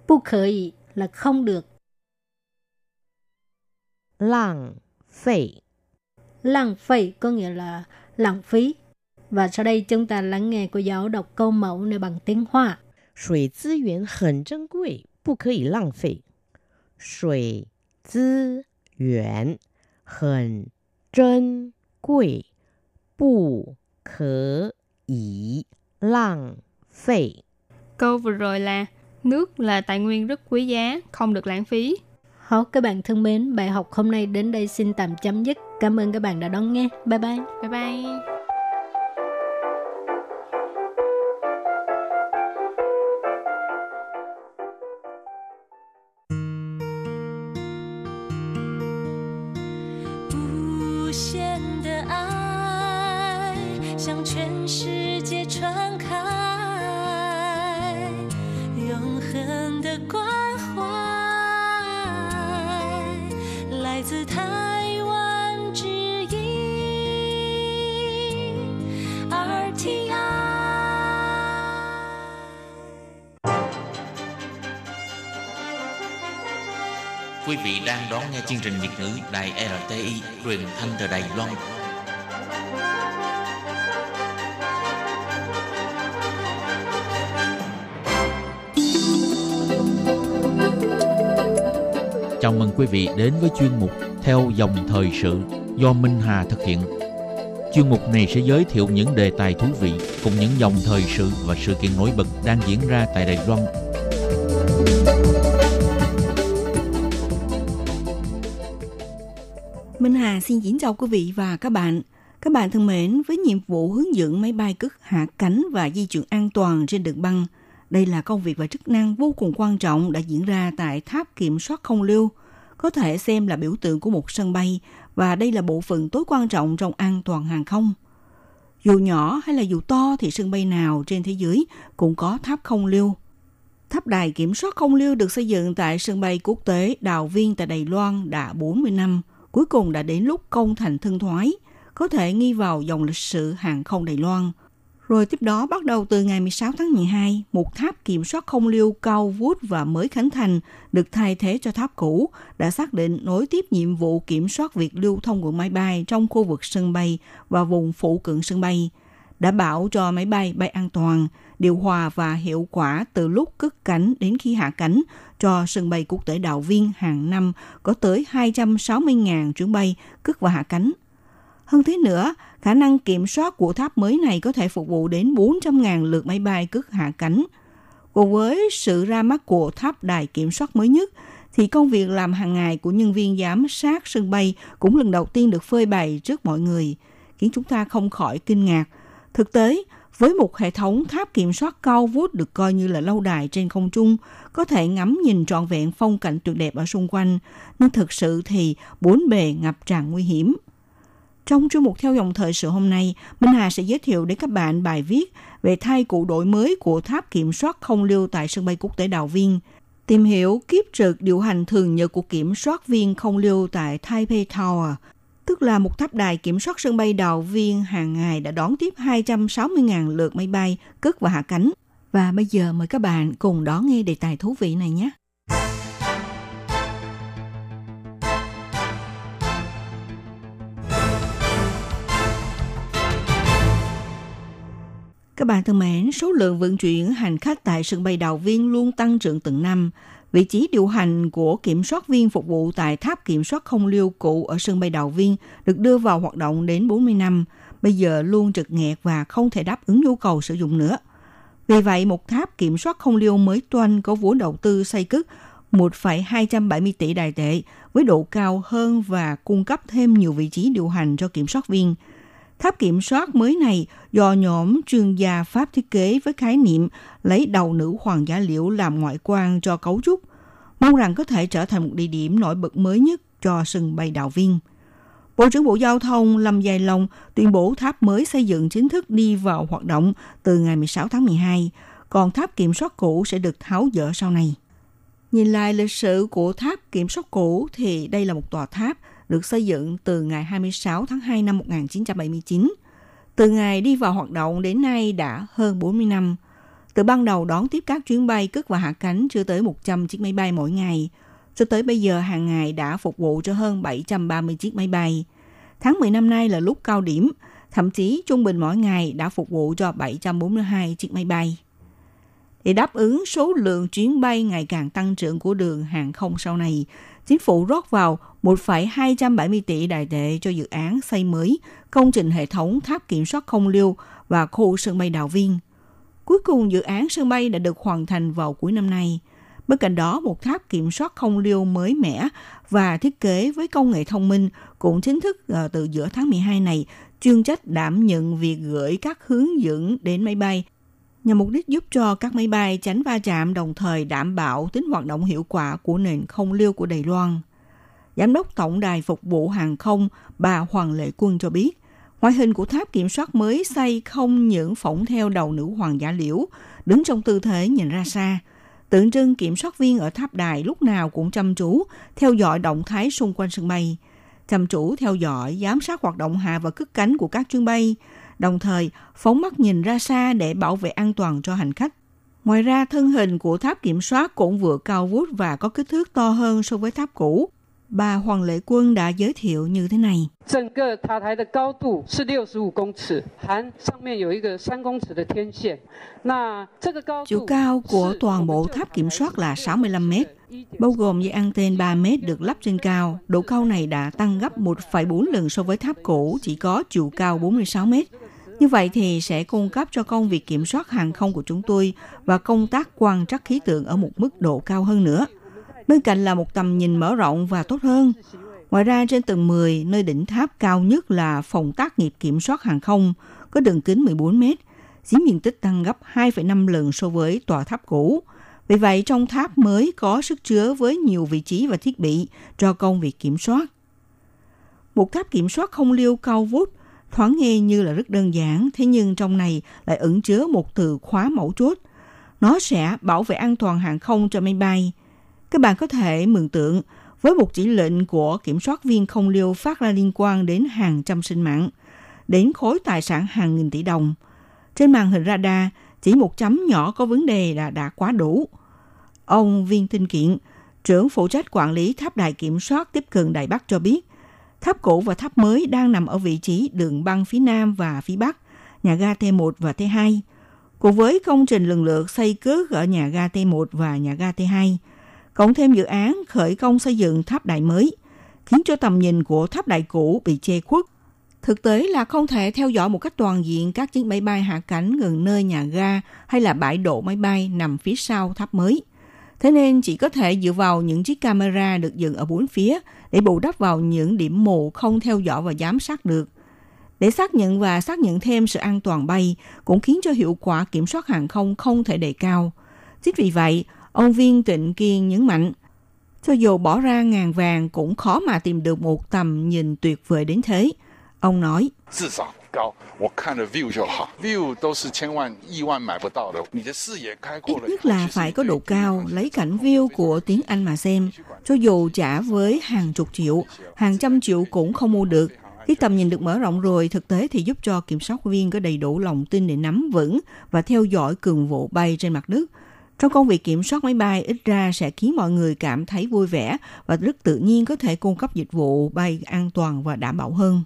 Không có thể là không được. Lãng phí. Lãng phí có nghĩa là lãng phí. Và sau đây chúng ta lắng nghe cô giáo đọc câu mẫu này bằng tiếng Hoa. Sủy tư nguyên hẳn trân quý, không có thể lãng phí. Sủy tư nguyên hẳn trân quý, không có thể lãng phí. Câu vừa rồi là nước là tài nguyên rất quý giá, không được lãng phí. Hảo, các bạn thân mến, bài học hôm nay đến đây xin tạm chấm dứt. Cảm ơn các bạn đã đón nghe. Bye bye. Bye bye. 自台湾之音 RTI. Quý vị đang đón nghe chương trình Việt ngữ Đài RTI truyền thanh từ Đài Loan. Chào mừng quý vị đến với chuyên mục Theo dòng thời sự do Minh Hà thực hiện. Chuyên mục này sẽ giới thiệu những đề tài thú vị cùng những dòng thời sự và sự kiện nổi bật đang diễn ra tại Đài Loan. Minh Hà xin kính chào quý vị và các bạn. Các bạn thân mến, với nhiệm vụ hướng dẫn máy bay cất hạ cánh và di chuyển an toàn trên đường băng, đây là công việc và chức năng vô cùng quan trọng đã diễn ra tại tháp kiểm soát không lưu, có thể xem là biểu tượng của một sân bay, và đây là bộ phận tối quan trọng trong an toàn hàng không. Dù nhỏ hay là dù to thì sân bay nào trên thế giới cũng có tháp không lưu. Tháp đài kiểm soát không lưu được xây dựng tại sân bay quốc tế Đào Viên tại Đài Loan đã 40 năm, cuối cùng đã đến lúc công thành thân thoái, có thể ghi vào dòng lịch sử hàng không Đài Loan. Rồi tiếp đó bắt đầu từ ngày 16 tháng 12, một tháp kiểm soát không lưu cao vút và mới khánh thành được thay thế cho tháp cũ, đã xác định nối tiếp nhiệm vụ kiểm soát việc lưu thông của máy bay trong khu vực sân bay và vùng phụ cận sân bay, đảm bảo cho máy bay bay an toàn, điều hòa và hiệu quả từ lúc cất cánh đến khi hạ cánh cho sân bay quốc tế Đào Viên. Hàng năm có tới 260.000 chuyến bay cất và hạ cánh. Hơn thế nữa, khả năng kiểm soát của tháp mới này có thể phục vụ đến 400.000 lượt máy bay cất hạ cánh. Cùng với sự ra mắt của tháp đài kiểm soát mới nhất, thì công việc làm hàng ngày của nhân viên giám sát sân bay cũng lần đầu tiên được phơi bày trước mọi người, khiến chúng ta không khỏi kinh ngạc. Thực tế, với một hệ thống tháp kiểm soát cao vút được coi như là lâu đài trên không trung, có thể ngắm nhìn trọn vẹn phong cảnh tuyệt đẹp ở xung quanh, nên thực sự thì bốn bề ngập tràn nguy hiểm. Trong chuyên mục Theo dòng thời sự hôm nay, Minh Hà sẽ giới thiệu đến các bạn bài viết về thai cụ đổi mới của tháp kiểm soát không lưu tại sân bay quốc tế Đào Viên, tìm hiểu kiếp trực điều hành thường nhật của kiểm soát viên không lưu tại Taipei Tower, tức là một tháp đài kiểm soát sân bay Đào Viên hàng ngày đã đón tiếp 260.000 lượt máy bay cất và hạ cánh. Và bây giờ mời các bạn cùng đón nghe đề tài thú vị này nhé. Các bạn thân mến, số lượng vận chuyển hành khách tại sân bay Đào Viên luôn tăng trưởng từng năm. Vị trí điều hành của kiểm soát viên phục vụ tại tháp kiểm soát không lưu cũ ở sân bay Đào Viên được đưa vào hoạt động đến 40 năm, bây giờ luôn trật nghẹt và không thể đáp ứng nhu cầu sử dụng nữa. Vì vậy, một tháp kiểm soát không lưu mới toanh có vốn đầu tư xây cất 1,270 tỷ Đài tệ với độ cao hơn và cung cấp thêm nhiều vị trí điều hành cho kiểm soát viên. Tháp kiểm soát mới này do nhóm chuyên gia Pháp thiết kế với khái niệm lấy đầu nữ hoàng giả liễu làm ngoại quan cho cấu trúc, mong rằng có thể trở thành một địa điểm nổi bật mới nhất cho sân bay Đào Viên. Bộ trưởng Bộ Giao thông Lâm Dài Long tuyên bố tháp mới xây dựng chính thức đi vào hoạt động từ ngày 16 tháng 12, còn tháp kiểm soát cũ sẽ được tháo dỡ sau này. Nhìn lại lịch sử của tháp kiểm soát cũ thì đây là một tòa tháp được xây dựng từ ngày 26 tháng 2 năm 1979. Từ ngày đi vào hoạt động đến nay đã hơn 40 năm. Từ ban đầu đón tiếp các chuyến bay cất và hạ cánh chưa tới 100 chiếc máy bay mỗi ngày, cho tới bây giờ hàng ngày đã phục vụ cho hơn 730 chiếc máy bay. Tháng 10 năm nay là lúc cao điểm, thậm chí trung bình mỗi ngày đã phục vụ cho 742 chiếc máy bay. Để đáp ứng số lượng chuyến bay ngày càng tăng trưởng của đường hàng không sau này, Chính phủ rót vào 1,270 tỷ Đài tệ cho dự án xây mới công trình hệ thống tháp kiểm soát không lưu và khu sân bay Đào Viên. Cuối cùng, dự án sân bay đã được hoàn thành vào cuối năm nay. Bên cạnh đó, một tháp kiểm soát không lưu mới mẻ và thiết kế với công nghệ thông minh cũng chính thức từ giữa tháng 12 này chuyên trách đảm nhận việc gửi các hướng dẫn đến máy bay, nhằm mục đích giúp cho các máy bay tránh va chạm, đồng thời đảm bảo tính hoạt động hiệu quả của nền không lưu của Đài Loan. Giám đốc Tổng đài Phục vụ Hàng không bà Hoàng Lệ Quân cho biết, ngoại hình của tháp kiểm soát mới xây không những phỏng theo đầu nữ hoàng giả liễu, đứng trong tư thế nhìn ra xa, tượng trưng kiểm soát viên ở tháp đài lúc nào cũng chăm chú theo dõi động thái xung quanh sân bay. chăm chú theo dõi, giám sát hoạt động hạ và cất cánh của các chuyến bay, đồng thời phóng mắt nhìn ra xa để bảo vệ an toàn cho hành khách. Ngoài ra, thân hình của tháp kiểm soát cũng vừa cao vút và có kích thước to hơn so với tháp cũ. Bà Hoàng Lệ Quân đã giới thiệu như thế này. Chiều cao của toàn bộ tháp kiểm soát là 65 mét, bao gồm dây anten 3 mét được lắp trên cao. Độ cao này đã tăng gấp 1,4 lần so với tháp cũ chỉ có chiều cao 46 mét. Như vậy thì sẽ cung cấp cho công việc kiểm soát hàng không của chúng tôi và công tác quan trắc khí tượng ở một mức độ cao hơn nữa. Bên cạnh là một tầm nhìn mở rộng và tốt hơn. Ngoài ra, trên tầng 10, nơi đỉnh tháp cao nhất là phòng tác nghiệp kiểm soát hàng không, có đường kính 14 mét, chiếm diện tích tăng gấp 2,5 lần so với tòa tháp cũ. Vì vậy, trong tháp mới có sức chứa với nhiều vị trí và thiết bị cho công việc kiểm soát. Một tháp kiểm soát không liêu cao vút, thoáng nghe như là rất đơn giản, thế nhưng trong này lại ẩn chứa một từ khóa mấu chốt. Nó sẽ bảo vệ an toàn hàng không cho máy bay. Các bạn có thể mường tượng, với một chỉ lệnh của kiểm soát viên không liêu phát ra liên quan đến hàng trăm sinh mạng, đến khối tài sản hàng nghìn tỷ đồng. Trên màn hình radar, chỉ một chấm nhỏ có vấn đề là đã quá đủ. Ông Viên Thanh Kiện, trưởng phụ trách quản lý tháp đài kiểm soát tiếp cận Đài Bắc cho biết, tháp cũ và tháp mới đang nằm ở vị trí đường băng phía Nam và phía Bắc, nhà ga T1 và T2. Cùng với công trình lần lượt xây cước ở nhà ga T1 và nhà ga T2, cộng thêm dự án khởi công xây dựng tháp đài mới, khiến cho tầm nhìn của tháp đài cũ bị che khuất. Thực tế là không thể theo dõi một cách toàn diện các chiếc máy bay hạ cánh gần nơi nhà ga hay là bãi đỗ máy bay nằm phía sau tháp mới. Thế nên chỉ có thể dựa vào những chiếc camera được dựng ở bốn phía để bù đắp vào những điểm mù không theo dõi và giám sát được. Để xác nhận thêm sự an toàn bay cũng khiến cho hiệu quả kiểm soát hàng không không thể đề cao. Chính vì vậy, ông Viên Tịnh Kiên nhấn mạnh, cho dù bỏ ra ngàn vàng cũng khó mà tìm được một tầm nhìn tuyệt vời đến thế. Ông nói, ít nhất là phải có độ cao, lấy cảnh view của tiếng Anh mà xem. Cho dù trả với hàng chục triệu, hàng trăm triệu cũng không mua được. Khi tầm nhìn được mở rộng rồi, thực tế thì giúp cho kiểm soát viên có đầy đủ lòng tin để nắm vững và theo dõi cường vụ bay trên mặt đất. Trong công việc kiểm soát máy bay, ít ra sẽ khiến mọi người cảm thấy vui vẻ và rất tự nhiên có thể cung cấp dịch vụ bay an toàn và đảm bảo hơn.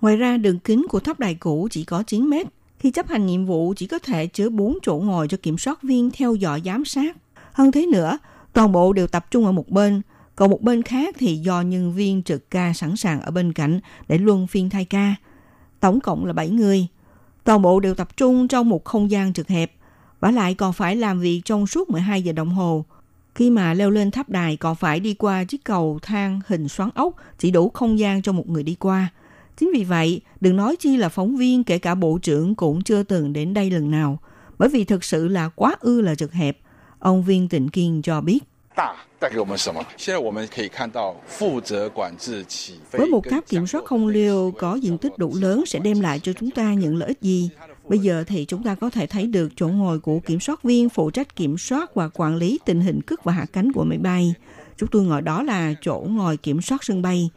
Ngoài ra, đường kính của tháp đài cũ chỉ có 9 mét. Khi chấp hành nhiệm vụ, chỉ có thể chứa 4 chỗ ngồi cho kiểm soát viên theo dõi giám sát. Hơn thế nữa, toàn bộ đều tập trung ở một bên, còn một bên khác thì do nhân viên trực ca sẵn sàng ở bên cạnh để luân phiên thay ca. Tổng cộng là 7 người. Toàn bộ đều tập trung trong một không gian trực hẹp. Vả lại còn phải làm việc trong suốt 12 giờ đồng hồ. Khi mà leo lên tháp đài còn phải đi qua chiếc cầu thang hình xoắn ốc chỉ đủ không gian cho một người đi qua. Chính vì vậy, đừng nói chi là phóng viên kể cả bộ trưởng cũng chưa từng đến đây lần nào. Bởi vì thực sự là quá ư là chật hẹp. Ông Viên Tịnh Kiên cho biết. Với một tháp kiểm soát không liêu có diện tích đủ lớn sẽ đem lại cho chúng ta những lợi ích gì? Bây giờ thì chúng ta có thể thấy được chỗ ngồi của kiểm soát viên phụ trách kiểm soát và quản lý tình hình cất và hạ cánh của máy bay. Chúng tôi ngồi đó là chỗ ngồi kiểm soát sân bay.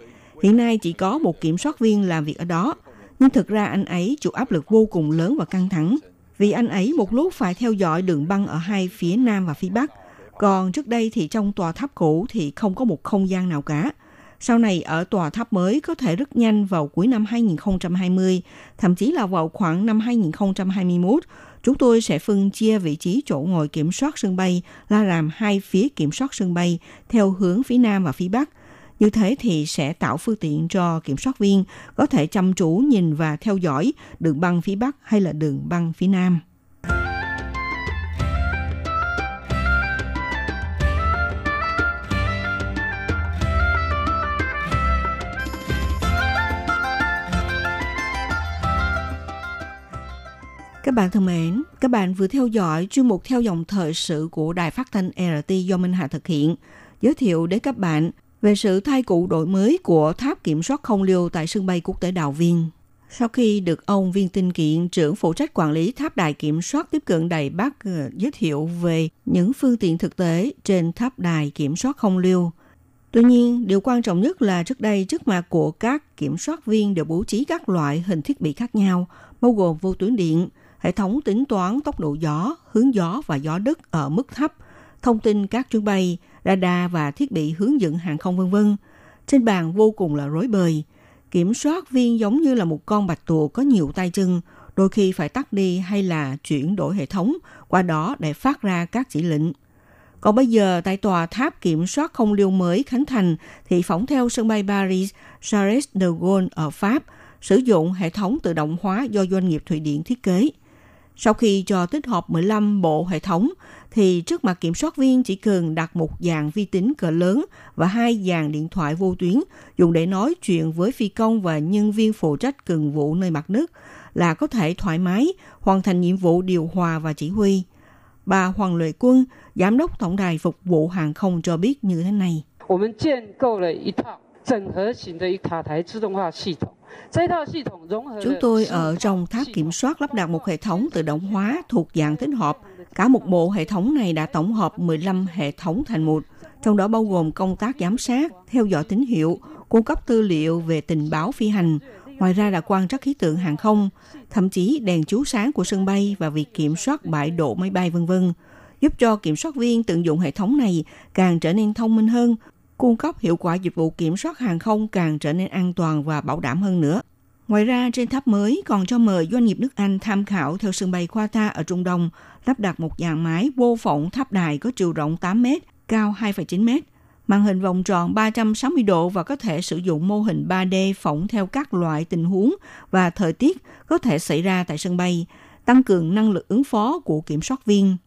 Hiện nay chỉ có một kiểm soát viên làm việc ở đó, nhưng thực ra anh ấy chịu áp lực vô cùng lớn và căng thẳng, vì anh ấy một lúc phải theo dõi đường băng ở hai phía Nam và phía Bắc. Còn trước đây thì trong tòa tháp cũ thì không có một không gian nào cả. Sau này ở tòa tháp mới có thể rất nhanh vào cuối năm 2020, thậm chí là vào khoảng năm 2021, chúng tôi sẽ phân chia vị trí chỗ ngồi kiểm soát sân bay la làm hai phía kiểm soát sân bay theo hướng phía Nam và phía Bắc. Như thế thì sẽ tạo phương tiện cho kiểm soát viên có thể chăm chú nhìn và theo dõi đường băng phía Bắc hay là đường băng phía Nam. Các bạn thân mến, các bạn vừa theo dõi chuyên mục theo dòng thời sự của Đài Phát thanh RT do Minh Hà thực hiện, giới thiệu đến các bạn về sự thay cụ đổi mới của tháp kiểm soát không liêu tại sân bay quốc tế Đào Viên. Sau khi được ông Viên Tịnh Kiện, trưởng phụ trách quản lý tháp đài kiểm soát tiếp cận Đài Bắc giới thiệu về những phương tiện thực tế trên tháp đài kiểm soát không liêu, Tuy nhiên, điều quan trọng nhất là trước đây trước mặt của các kiểm soát viên đều bố trí các loại hình thiết bị khác nhau, bao gồm vô tuyến điện, hệ thống tính toán tốc độ gió, hướng gió và gió đất ở mức thấp, thông tin các chuyến bay, radar và thiết bị hướng dẫn hàng không v.v. Trên bàn vô cùng là rối bời. Kiểm soát viên giống như là một con bạch tuộc có nhiều tay chân, đôi khi phải tắt đi hay là chuyển đổi hệ thống, qua đó để phát ra các chỉ lệnh. Còn bây giờ, tại tòa tháp kiểm soát không lưu mới khánh thành thì phỏng theo sân bay Paris Charles de Gaulle ở Pháp, sử dụng hệ thống tự động hóa do doanh nghiệp Thụy Điển thiết kế. Sau khi cho tích hợp 15 bộ hệ thống, thì trước mặt kiểm soát viên chỉ cần đặt một dàn vi tính cỡ lớn và 2 dàn điện thoại vô tuyến dùng để nói chuyện với phi công và nhân viên phụ trách cần vụ nơi mặt nước là có thể thoải mái hoàn thành nhiệm vụ điều hòa và chỉ huy. Bà Hoàng Lệ Quân, Giám đốc Tổng đài Phục vụ Hàng không cho biết như thế này. Chúng tôi ở trong tháp kiểm soát lắp đặt một hệ thống tự động hóa thuộc dạng tích hợp. Cả một bộ hệ thống này đã tổng hợp 15 hệ thống thành một, trong đó bao gồm công tác giám sát, theo dõi tín hiệu, cung cấp tư liệu về tình báo phi hành. Ngoài ra là quan trắc khí tượng hàng không, thậm chí đèn chiếu sáng của sân bay và việc kiểm soát bãi đỗ máy bay v.v. giúp cho kiểm soát viên tận dụng hệ thống này càng trở nên thông minh hơn, cung cấp hiệu quả dịch vụ kiểm soát hàng không càng trở nên an toàn và bảo đảm hơn nữa. Ngoài ra, trên tháp mới còn cho mời doanh nghiệp nước Anh tham khảo theo sân bay Qatar ở Trung Đông, lắp đặt một dàn máy vô phỏng tháp đài có chiều rộng 8m, cao 2,9m, màn hình vòng tròn 360 độ và có thể sử dụng mô hình 3D phỏng theo các loại tình huống và thời tiết có thể xảy ra tại sân bay, tăng cường năng lực ứng phó của kiểm soát viên.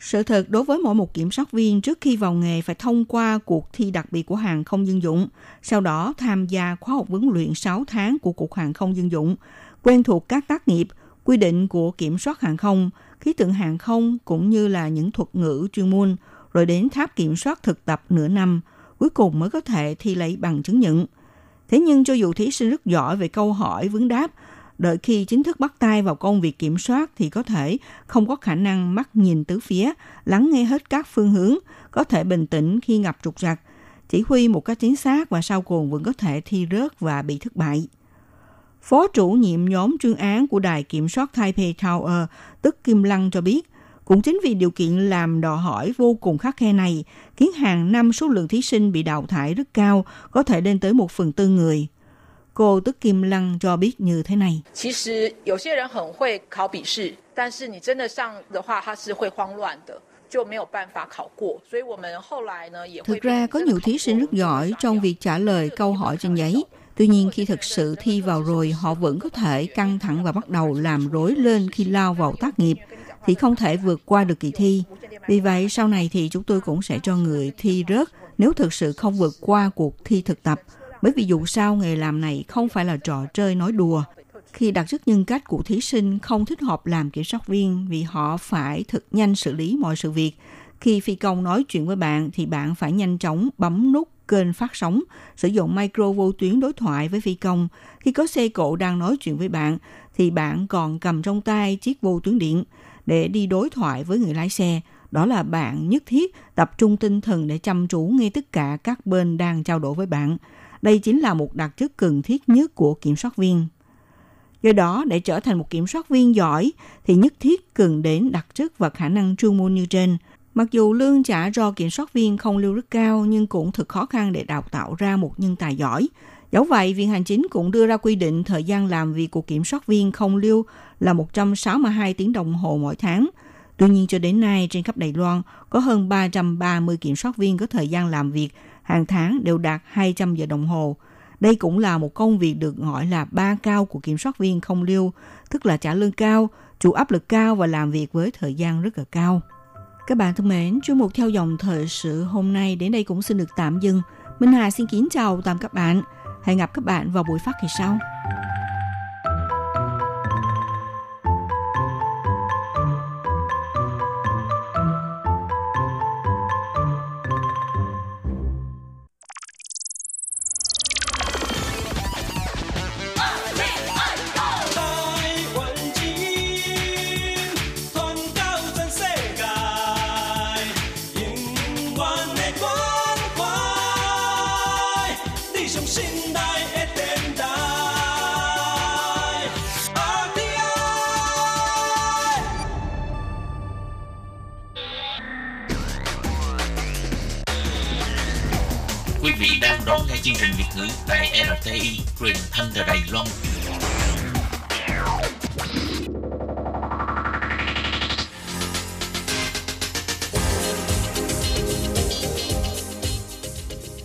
Sự thật, đối với mỗi một kiểm soát viên trước khi vào nghề phải thông qua cuộc thi đặc biệt của hàng không dân dụng, sau đó tham gia khóa học huấn luyện 6 tháng của Cục Hàng không Dân dụng, quen thuộc các tác nghiệp, quy định của kiểm soát hàng không, khí tượng hàng không cũng như là những thuật ngữ chuyên môn, rồi đến tháp kiểm soát thực tập nửa năm, cuối cùng mới có thể thi lấy bằng chứng nhận. Thế nhưng cho dù thí sinh rất giỏi về câu hỏi vấn đáp, đợi khi chính thức bắt tay vào công việc kiểm soát thì có thể không có khả năng mắt nhìn tứ phía, lắng nghe hết các phương hướng, có thể bình tĩnh khi gặp trục trặc, chỉ huy một cách chính xác và sau cùng vẫn có thể thi rớt và bị thất bại. Phó chủ nhiệm nhóm chuyên án của đài kiểm soát Taipei Tower, tức Kim Lăng cho biết, cũng chính vì điều kiện làm đòi hỏi vô cùng khắt khe này, khiến hàng năm số lượng thí sinh bị đào thải rất cao, có thể lên tới 1/4 người. Cô Tức Kim Lăng cho biết như thế này. Thực ra có nhiều thí sinh rất giỏi trong việc trả lời câu hỏi trên giấy. Tuy nhiên khi thực sự thi vào rồi, họ vẫn có thể căng thẳng và bắt đầu làm rối lên khi lao vào tác nghiệp, thì không thể vượt qua được kỳ thi. Vì vậy sau này thì chúng tôi cũng sẽ cho người thi rớt nếu thực sự không vượt qua cuộc thi thực tập. Bởi vì dù sao nghề làm này không phải là trò chơi nói đùa. Khi đặt trước nhân cách của thí sinh không thích hợp làm kiểm soát viên vì họ phải thật nhanh xử lý mọi sự việc. Khi phi công nói chuyện với bạn thì bạn phải nhanh chóng bấm nút kênh phát sóng, sử dụng micro vô tuyến đối thoại với phi công. Khi có xe cộ đang nói chuyện với bạn thì bạn còn cầm trong tay chiếc vô tuyến điện để đi đối thoại với người lái xe. Đó là bạn nhất thiết tập trung tinh thần để chăm chú nghe tất cả các bên đang trao đổi với bạn. Đây chính là một đặc chất cần thiết nhất của kiểm soát viên. Do đó, để trở thành một kiểm soát viên giỏi thì nhất thiết cần đến đặc chất và khả năng chuyên môn như trên. Mặc dù lương trả cho kiểm soát viên không lưu rất cao nhưng cũng thật khó khăn để đào tạo ra một nhân tài giỏi. Dẫu vậy, Viện Hành Chính cũng đưa ra quy định thời gian làm việc của kiểm soát viên không lưu là 162 tiếng đồng hồ mỗi tháng. Tuy nhiên, cho đến nay, trên khắp Đài Loan có hơn 330 kiểm soát viên có thời gian làm việc hàng tháng đều đạt 200 giờ đồng hồ. Đây cũng là một công việc được gọi là ba cao của kiểm soát viên không lưu, tức là trả lương cao, chịu áp lực cao và làm việc với thời gian rất là cao. Các bạn thân mến, chuyên mục theo dòng thời sự hôm nay đến đây cũng xin được tạm dừng. Minh Hà xin kính chào tạm các bạn. Hẹn gặp các bạn vào buổi phát kỳ sau. trong sinh đài FM đài RTI. Quý vị đang đón nghe chương trình Việt ngữ tại RTI truyền thanh từ Đài Loan.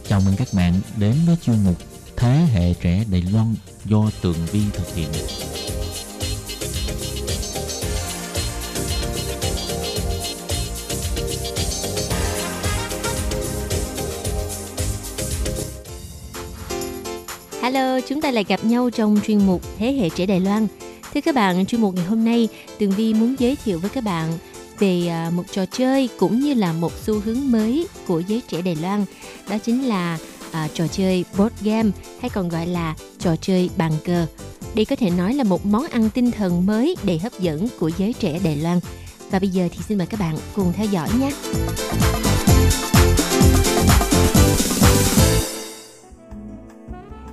Chào mừng các bạn đến với chuyên mục Thế hệ trẻ Đài Loan do Tường Vi thực hiện. Hello, chúng ta lại gặp nhau trong chuyên mục Thế hệ trẻ Đài Loan. Thưa các bạn, chuyên mục ngày hôm nay, Tường Vi muốn giới thiệu với các bạn về một trò chơi cũng như là một xu hướng mới của giới trẻ Đài Loan. Đó chính là trò chơi board game hay còn gọi là trò chơi bàn cờ. Đây có thể nói là một món ăn tinh thần mới đầy hấp dẫn của giới trẻ Đài Loan. Và bây giờ thì xin mời các bạn cùng theo dõi nhé.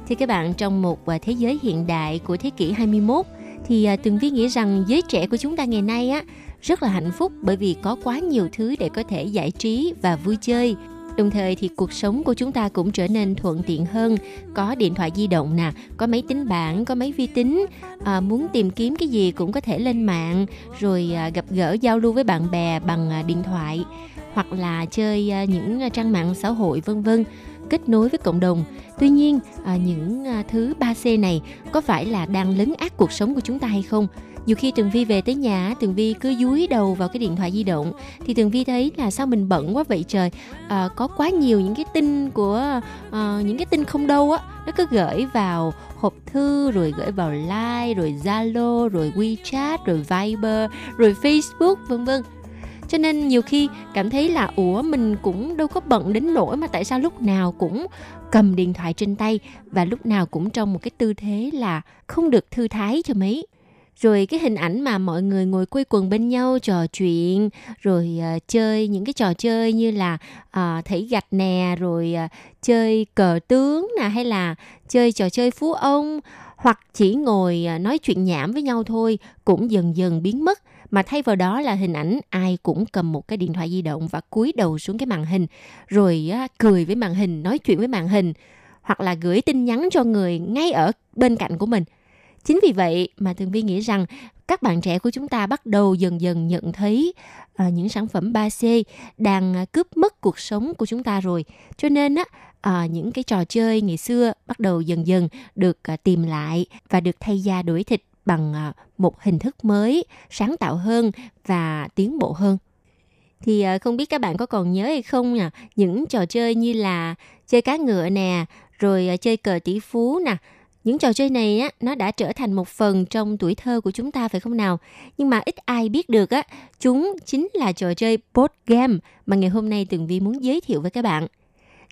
Thì các bạn, trong một thế giới hiện đại của thế kỷ 21 thì Tường Vi nghĩ rằng giới trẻ của chúng ta ngày nay á rất là hạnh phúc bởi vì có quá nhiều thứ để có thể giải trí và vui chơi. Đồng thời thì cuộc sống của chúng ta cũng trở nên thuận tiện hơn. Có điện thoại di động nè, có máy tính bảng, có máy vi tính. Muốn tìm kiếm cái gì cũng có thể lên mạng, rồi gặp gỡ giao lưu với bạn bè bằng điện thoại, hoặc là chơi những trang mạng xã hội v.v. kết nối với cộng đồng. Tuy nhiên, những thứ 3C này có phải là đang lấn át cuộc sống của chúng ta hay không? Nhiều khi Tường Vi về tới nhà, Tường Vi cứ dúi đầu vào cái điện thoại di động thì Tường Vi thấy là sao mình bận quá vậy trời. Có quá nhiều những cái tin của những cái tin không đâu á, nó cứ gửi vào hộp thư, rồi gửi vào Line, rồi Zalo, rồi WeChat, rồi Viber, rồi Facebook v.v. Cho nên nhiều khi cảm thấy là ủa, mình cũng đâu có bận đến nỗi mà tại sao lúc nào cũng cầm điện thoại trên tay và lúc nào cũng trong một cái tư thế là không được thư thái cho mấy. Rồi cái hình ảnh mà mọi người ngồi quây quần bên nhau trò chuyện, rồi chơi những cái trò chơi như là thảy gạch nè, rồi chơi cờ tướng nè, hay là chơi trò chơi phú ông, hoặc chỉ ngồi nói chuyện nhảm với nhau thôi cũng dần dần biến mất. Mà thay vào đó là hình ảnh ai cũng cầm một cái điện thoại di động và cúi đầu xuống cái màn hình, rồi cười với màn hình, nói chuyện với màn hình, hoặc là gửi tin nhắn cho người ngay ở bên cạnh của mình. Chính vì vậy mà Tường Vi nghĩ rằng các bạn trẻ của chúng ta bắt đầu dần dần nhận thấy những sản phẩm 3C đang cướp mất cuộc sống của chúng ta rồi. Cho nên những cái trò chơi ngày xưa bắt đầu dần dần được tìm lại và được thay da đổi thịt bằng một hình thức mới, sáng tạo hơn và tiến bộ hơn. Thì không biết các bạn có còn nhớ hay không nhỉ? Những trò chơi như là chơi cá ngựa nè, rồi chơi cờ tỷ phú nè. Những trò chơi này á, nó đã trở thành một phần trong tuổi thơ của chúng ta phải không nào? Nhưng mà ít ai biết được á, chúng chính là trò chơi board game mà ngày hôm nay Tường Vi muốn giới thiệu với các bạn.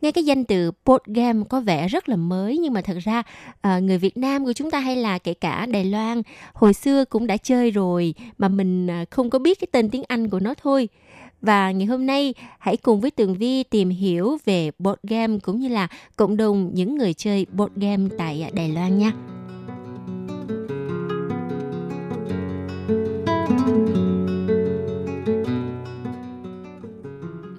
Nghe cái danh từ board game có vẻ rất là mới, nhưng mà thật ra người Việt Nam của chúng ta hay là kể cả Đài Loan hồi xưa cũng đã chơi rồi mà mình không có biết cái tên tiếng Anh của nó thôi. Và ngày hôm nay hãy cùng với Tường Vi tìm hiểu về board game cũng như là cộng đồng những người chơi board game tại Đài Loan nha.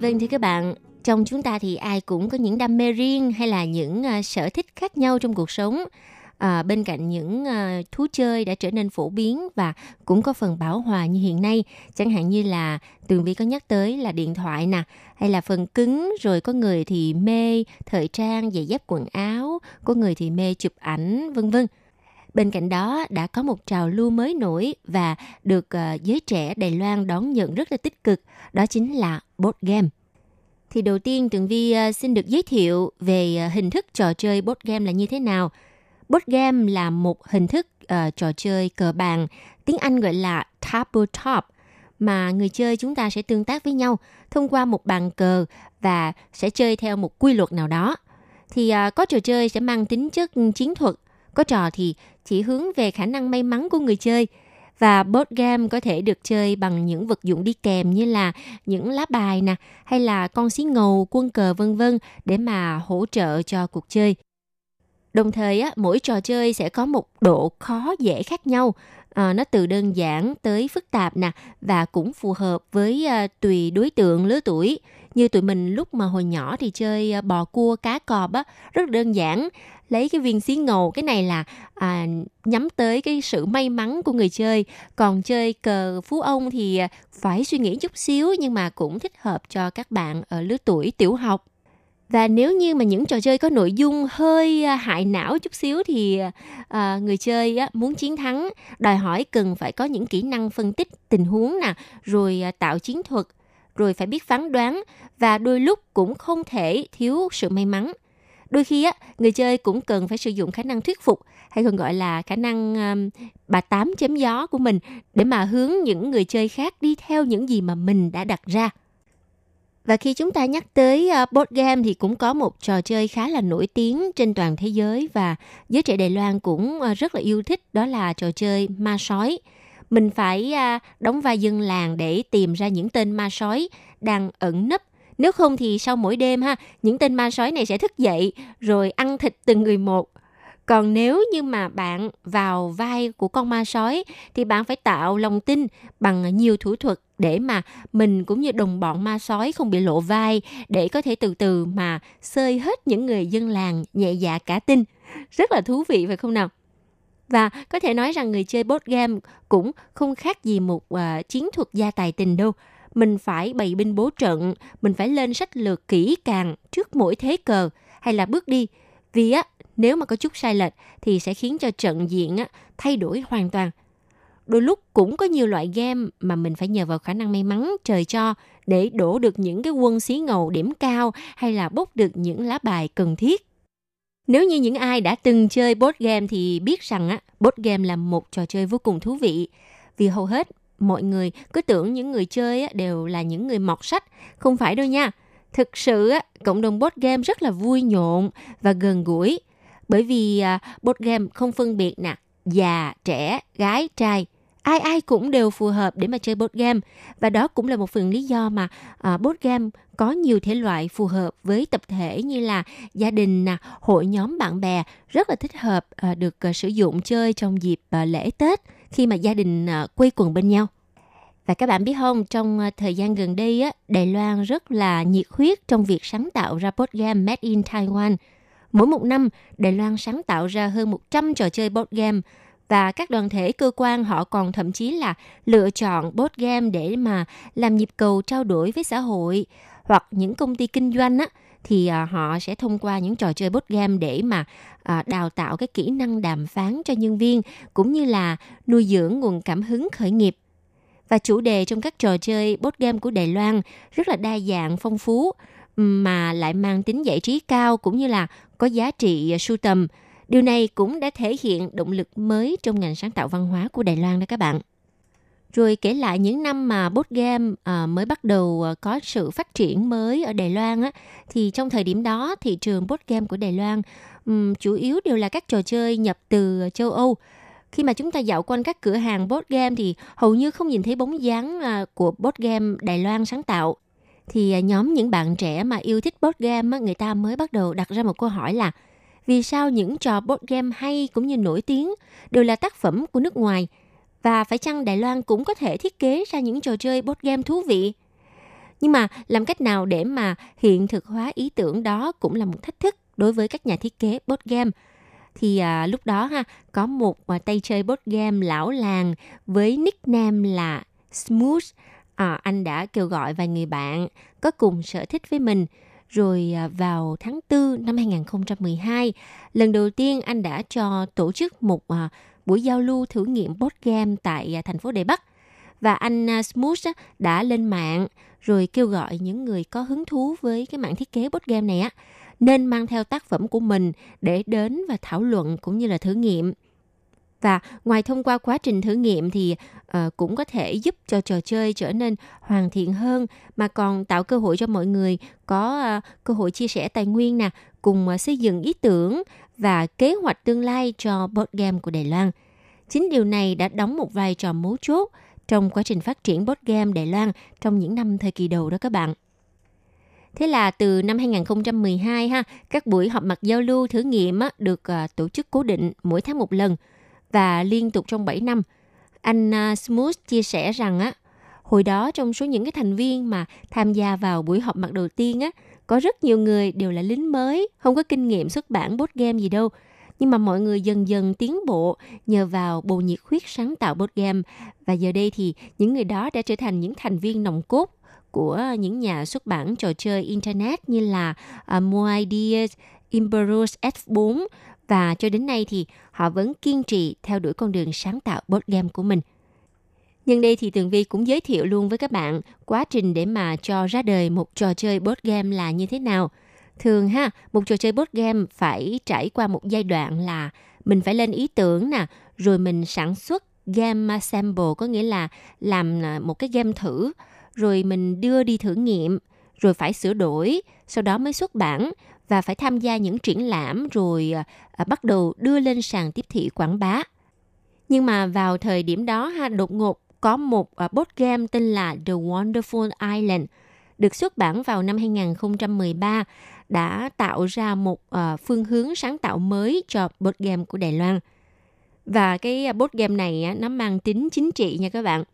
Vâng thưa các bạn, trong chúng ta thì ai cũng có những đam mê riêng hay là những sở thích khác nhau trong cuộc sống. Bên cạnh những thú chơi đã trở nên phổ biến và cũng có phần bão hòa như hiện nay, chẳng hạn như là Tường Vi có nhắc tới là điện thoại nè, hay là phần cứng, rồi có người thì mê thời trang, giày dép quần áo, có người thì mê chụp ảnh v.v. Bên cạnh đó đã có một trào lưu mới nổi và được giới trẻ Đài Loan đón nhận rất là tích cực, đó chính là board game. Thì đầu tiên Tường Vi xin được giới thiệu về hình thức trò chơi board game là như thế nào. Board game là một hình thức trò chơi cờ bạc, tiếng Anh gọi là tabletop, mà người chơi chúng ta sẽ tương tác với nhau thông qua một bàn cờ và sẽ chơi theo một quy luật nào đó. Thì có trò chơi sẽ mang tính chất chiến thuật, có trò thì chỉ hướng về khả năng may mắn của người chơi. Và board game có thể được chơi bằng những vật dụng đi kèm như là những lá bài nè, hay là con xí ngầu, quân cờ v.v. để mà hỗ trợ cho cuộc chơi. Đồng thời, mỗi trò chơi sẽ có một độ khó dễ khác nhau. Nó từ đơn giản tới phức tạp nè, và cũng phù hợp với tùy đối tượng lứa tuổi. Như tụi mình lúc mà hồi nhỏ thì chơi bò cua cá cọp á, rất đơn giản, lấy cái viên xí ngầu, cái này là nhắm tới cái sự may mắn của người chơi. Còn chơi cờ phú ông thì phải suy nghĩ chút xíu, nhưng mà cũng thích hợp cho các bạn ở lứa tuổi tiểu học. Và nếu như mà những trò chơi có nội dung hơi hại não chút xíu thì người chơi muốn chiến thắng đòi hỏi cần phải có những kỹ năng phân tích tình huống nè, rồi tạo chiến thuật, rồi phải biết phán đoán, và đôi lúc cũng không thể thiếu sự may mắn. Đôi khi người chơi cũng cần phải sử dụng khả năng thuyết phục, hay còn gọi là khả năng bà tám chém gió của mình, để mà hướng những người chơi khác đi theo những gì mà mình đã đặt ra. Và khi chúng ta nhắc tới board game thì cũng có một trò chơi khá là nổi tiếng trên toàn thế giới và giới trẻ Đài Loan cũng rất là yêu thích, đó là trò chơi ma sói. Mình phải đóng vai dân làng để tìm ra những tên ma sói đang ẩn nấp. Nếu không thì sau mỗi đêm những tên ma sói này sẽ thức dậy rồi ăn thịt từng người một. Còn nếu như mà bạn vào vai của con ma sói thì bạn phải tạo lòng tin bằng nhiều thủ thuật để mà mình cũng như đồng bọn ma sói không bị lộ vai, để có thể từ từ mà xơi hết những người dân làng nhẹ dạ cả tin. Rất là thú vị phải không nào? Và có thể nói rằng người chơi board game cũng không khác gì một chiến thuật gia tài tình đâu. Mình phải bày binh bố trận, mình phải lên sách lược kỹ càng trước mỗi thế cờ hay là bước đi. Vì nếu mà có chút sai lệch thì sẽ khiến cho trận diện thay đổi hoàn toàn. Đôi lúc cũng có nhiều loại game mà mình phải nhờ vào khả năng may mắn trời cho để đổ được những cái quân xí ngầu điểm cao hay là bốc được những lá bài cần thiết. Nếu như những ai đã từng chơi board game thì biết rằng board game là một trò chơi vô cùng thú vị. Vì hầu hết mọi người cứ tưởng những người chơi đều là những người mọt sách, không phải đâu nha. Thực sự cộng đồng board game rất là vui nhộn và gần gũi, bởi vì board game không phân biệt già, trẻ, gái, trai, ai ai cũng đều phù hợp để mà chơi board game. Và đó cũng là một phần lý do mà board game có nhiều thể loại phù hợp với tập thể như là gia đình, hội nhóm bạn bè, rất là thích hợp được sử dụng chơi trong dịp lễ Tết khi mà gia đình quây quần bên nhau. Và các bạn biết không, trong thời gian gần đây, Đài Loan rất là nhiệt huyết trong việc sáng tạo ra board game Made in Taiwan. Mỗi một năm, Đài Loan sáng tạo ra hơn 100 trò chơi board game, và các đoàn thể cơ quan họ còn thậm chí là lựa chọn board game để mà làm nhịp cầu trao đổi với xã hội, hoặc những công ty kinh doanh thì họ sẽ thông qua những trò chơi board game để mà đào tạo cái kỹ năng đàm phán cho nhân viên, cũng như là nuôi dưỡng nguồn cảm hứng khởi nghiệp. Và chủ đề trong các trò chơi board game của Đài Loan rất là đa dạng, phong phú, mà lại mang tính giải trí cao cũng như là có giá trị sưu tầm. Điều này cũng đã thể hiện động lực mới trong ngành sáng tạo văn hóa của Đài Loan đó các bạn. Rồi kể lại những năm mà board game mới bắt đầu có sự phát triển mới ở Đài Loan thì trong thời điểm đó thị trường board game của Đài Loan chủ yếu đều là các trò chơi nhập từ châu Âu. Khi mà chúng ta dạo quanh các cửa hàng board game thì hầu như không nhìn thấy bóng dáng của board game Đài Loan sáng tạo. Thì nhóm những bạn trẻ mà yêu thích board game, người ta mới bắt đầu đặt ra một câu hỏi là vì sao những trò board game hay cũng như nổi tiếng đều là tác phẩm của nước ngoài, và phải chăng Đài Loan cũng có thể thiết kế ra những trò chơi board game thú vị? Nhưng mà làm cách nào để mà hiện thực hóa ý tưởng đó cũng là một thách thức đối với các nhà thiết kế board game. Thì lúc đó có một tay chơi board game lão làng với nickname là Smooth. Anh đã kêu gọi vài người bạn có cùng sở thích với mình. Rồi vào tháng 4 năm 2012, lần đầu tiên anh đã cho tổ chức một buổi giao lưu thử nghiệm board game tại thành phố Đài Bắc. Và anh Smooth đã lên mạng rồi kêu gọi những người có hứng thú với cái mảng thiết kế board game này nên mang theo tác phẩm của mình để đến và thảo luận cũng như là thử nghiệm. Và ngoài thông qua quá trình thử nghiệm thì cũng có thể giúp cho trò chơi trở nên hoàn thiện hơn, mà còn tạo cơ hội cho mọi người có cơ hội chia sẻ tài nguyên, cùng xây dựng ý tưởng và kế hoạch tương lai cho board game của Đài Loan. Chính điều này đã đóng một vai trò mấu chốt trong quá trình phát triển board game Đài Loan trong những năm thời kỳ đầu đó các bạn. Thế là từ năm 2012 ha, các buổi họp mặt giao lưu thử nghiệm được tổ chức cố định mỗi tháng một lần và liên tục trong 7 năm. Anh Smooth chia sẻ rằng hồi đó trong số những cái thành viên mà tham gia vào buổi họp mặt đầu tiên có rất nhiều người đều là lính mới, không có kinh nghiệm xuất bản board game gì đâu. Nhưng mà mọi người dần dần tiến bộ nhờ vào bầu nhiệt huyết sáng tạo board game. Và giờ đây thì những người đó đã trở thành những thành viên nòng cốt của những nhà xuất bản trò chơi Internet như là Mo Ideas, Imperus F4. Và cho đến nay thì họ vẫn kiên trì theo đuổi con đường sáng tạo board game của mình. Nhân đây thì Tường Vi cũng giới thiệu luôn với các bạn quá trình để mà cho ra đời một trò chơi board game là như thế nào. Thường ha, một trò chơi board game phải trải qua một giai đoạn là mình phải lên ý tưởng nè, rồi mình sản xuất game sample, có nghĩa là làm một cái game thử, rồi mình đưa đi thử nghiệm, rồi phải sửa đổi, sau đó mới xuất bản và phải tham gia những triển lãm rồi bắt đầu đưa lên sàn tiếp thị quảng bá. Nhưng mà vào thời điểm đó ha, đột ngột có một board game tên là The Wonderful Island được xuất bản vào năm 2013 đã tạo ra một phương hướng sáng tạo mới cho board game của Đài Loan. Và cái board game này nó mang tính chính trị nha các bạn.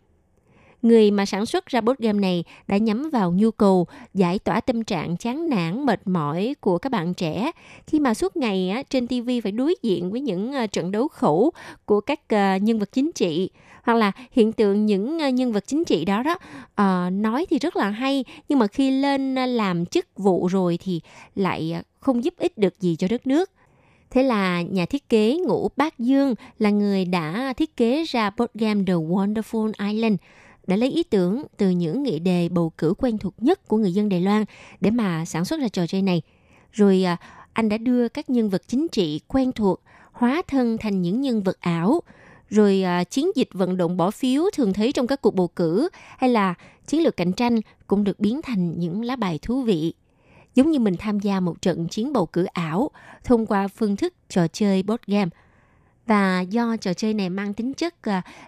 Người mà sản xuất ra board game này đã nhắm vào nhu cầu giải tỏa tâm trạng chán nản, mệt mỏi của các bạn trẻ khi mà suốt ngày trên TV phải đối diện với những trận đấu khẩu của các nhân vật chính trị, hoặc là hiện tượng những nhân vật chính trị đó nói thì rất là hay nhưng mà khi lên làm chức vụ rồi thì lại không giúp ích được gì cho đất nước. Thế là nhà thiết kế Ngũ Bác Dương là người đã thiết kế ra board game The Wonderful Island, đã lấy ý tưởng từ những nghị đề bầu cử quen thuộc nhất của người dân Đài Loan để mà sản xuất ra trò chơi này. Rồi anh đã đưa các nhân vật chính trị quen thuộc hóa thân thành những nhân vật ảo. Rồi chiến dịch vận động bỏ phiếu thường thấy trong các cuộc bầu cử hay là chiến lược cạnh tranh cũng được biến thành những lá bài thú vị. Giống như mình tham gia một trận chiến bầu cử ảo thông qua phương thức trò chơi board game. Và do trò chơi này mang tính chất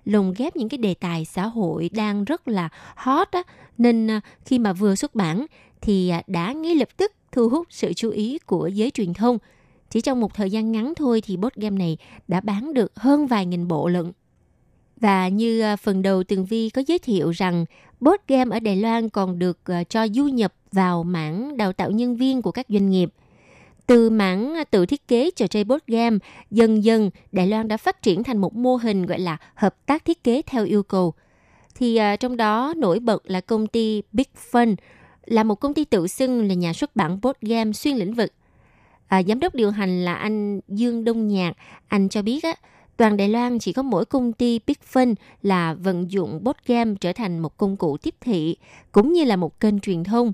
lồng ghép những cái đề tài xã hội đang rất là hot nên khi mà vừa xuất bản thì đã ngay lập tức thu hút sự chú ý của giới truyền thông. Chỉ trong một thời gian ngắn thôi thì board game này đã bán được hơn vài nghìn bộ lận. Và như phần đầu Tường Vi có giới thiệu rằng board game ở Đài Loan còn được cho du nhập vào mảng đào tạo nhân viên của các doanh nghiệp. Từ mảng tự thiết kế trò chơi board game, dần dần Đài Loan đã phát triển thành một mô hình gọi là hợp tác thiết kế theo yêu cầu. Thì trong đó nổi bật là công ty Big Fun, là một công ty tự xưng là nhà xuất bản board game xuyên lĩnh vực. Giám đốc điều hành là anh Dương Đông Nhạc, anh cho biết toàn Đài Loan chỉ có mỗi công ty Big Fun là vận dụng board game trở thành một công cụ tiếp thị, cũng như là một kênh truyền thông.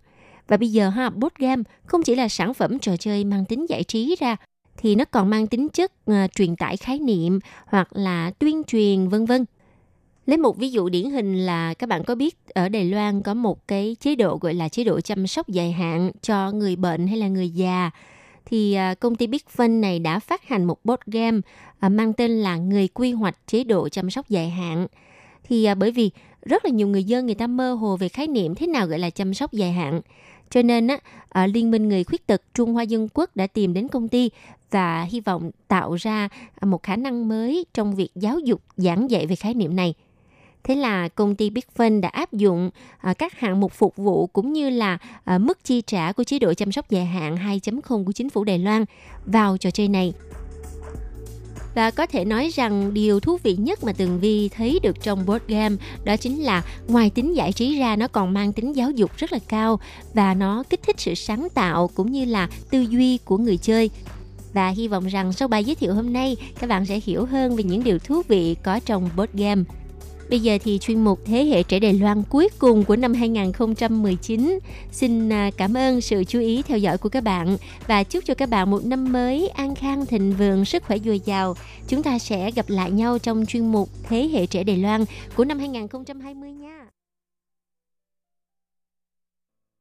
Và bây giờ board game không chỉ là sản phẩm trò chơi mang tính giải trí ra, thì nó còn mang tính chất truyền tải khái niệm hoặc là tuyên truyền v.v. Lấy một ví dụ điển hình là các bạn có biết ở Đài Loan có một cái chế độ gọi là chế độ chăm sóc dài hạn cho người bệnh hay là người già. Thì công ty Big Fun này đã phát hành một board game mang tên là Người quy hoạch chế độ chăm sóc dài hạn. Thì bởi vì rất là nhiều người dân người ta mơ hồ về khái niệm thế nào gọi là chăm sóc dài hạn. Cho nên, Liên minh Người Khuyết tật Trung Hoa Dân Quốc đã tìm đến công ty và hy vọng tạo ra một khả năng mới trong việc giáo dục giảng dạy về khái niệm này. Thế là công ty Big Fun đã áp dụng các hạng mục phục vụ cũng như là mức chi trả của chế độ chăm sóc dài hạn 2.0 của chính phủ Đài Loan vào trò chơi này. Và có thể nói rằng điều thú vị nhất mà Tường Vi thấy được trong board game đó chính là ngoài tính giải trí ra nó còn mang tính giáo dục rất là cao và nó kích thích sự sáng tạo cũng như là tư duy của người chơi. Và hy vọng rằng sau bài giới thiệu hôm nay các bạn sẽ hiểu hơn về những điều thú vị có trong board game. Bây giờ thì chuyên mục Thế hệ trẻ Đài Loan cuối cùng của năm 2019. Xin cảm ơn sự chú ý theo dõi của các bạn và chúc cho các bạn một năm mới an khang thịnh vượng, sức khỏe dồi dào. Chúng ta sẽ gặp lại nhau trong chuyên mục Thế hệ trẻ Đài Loan của năm 2020 nha.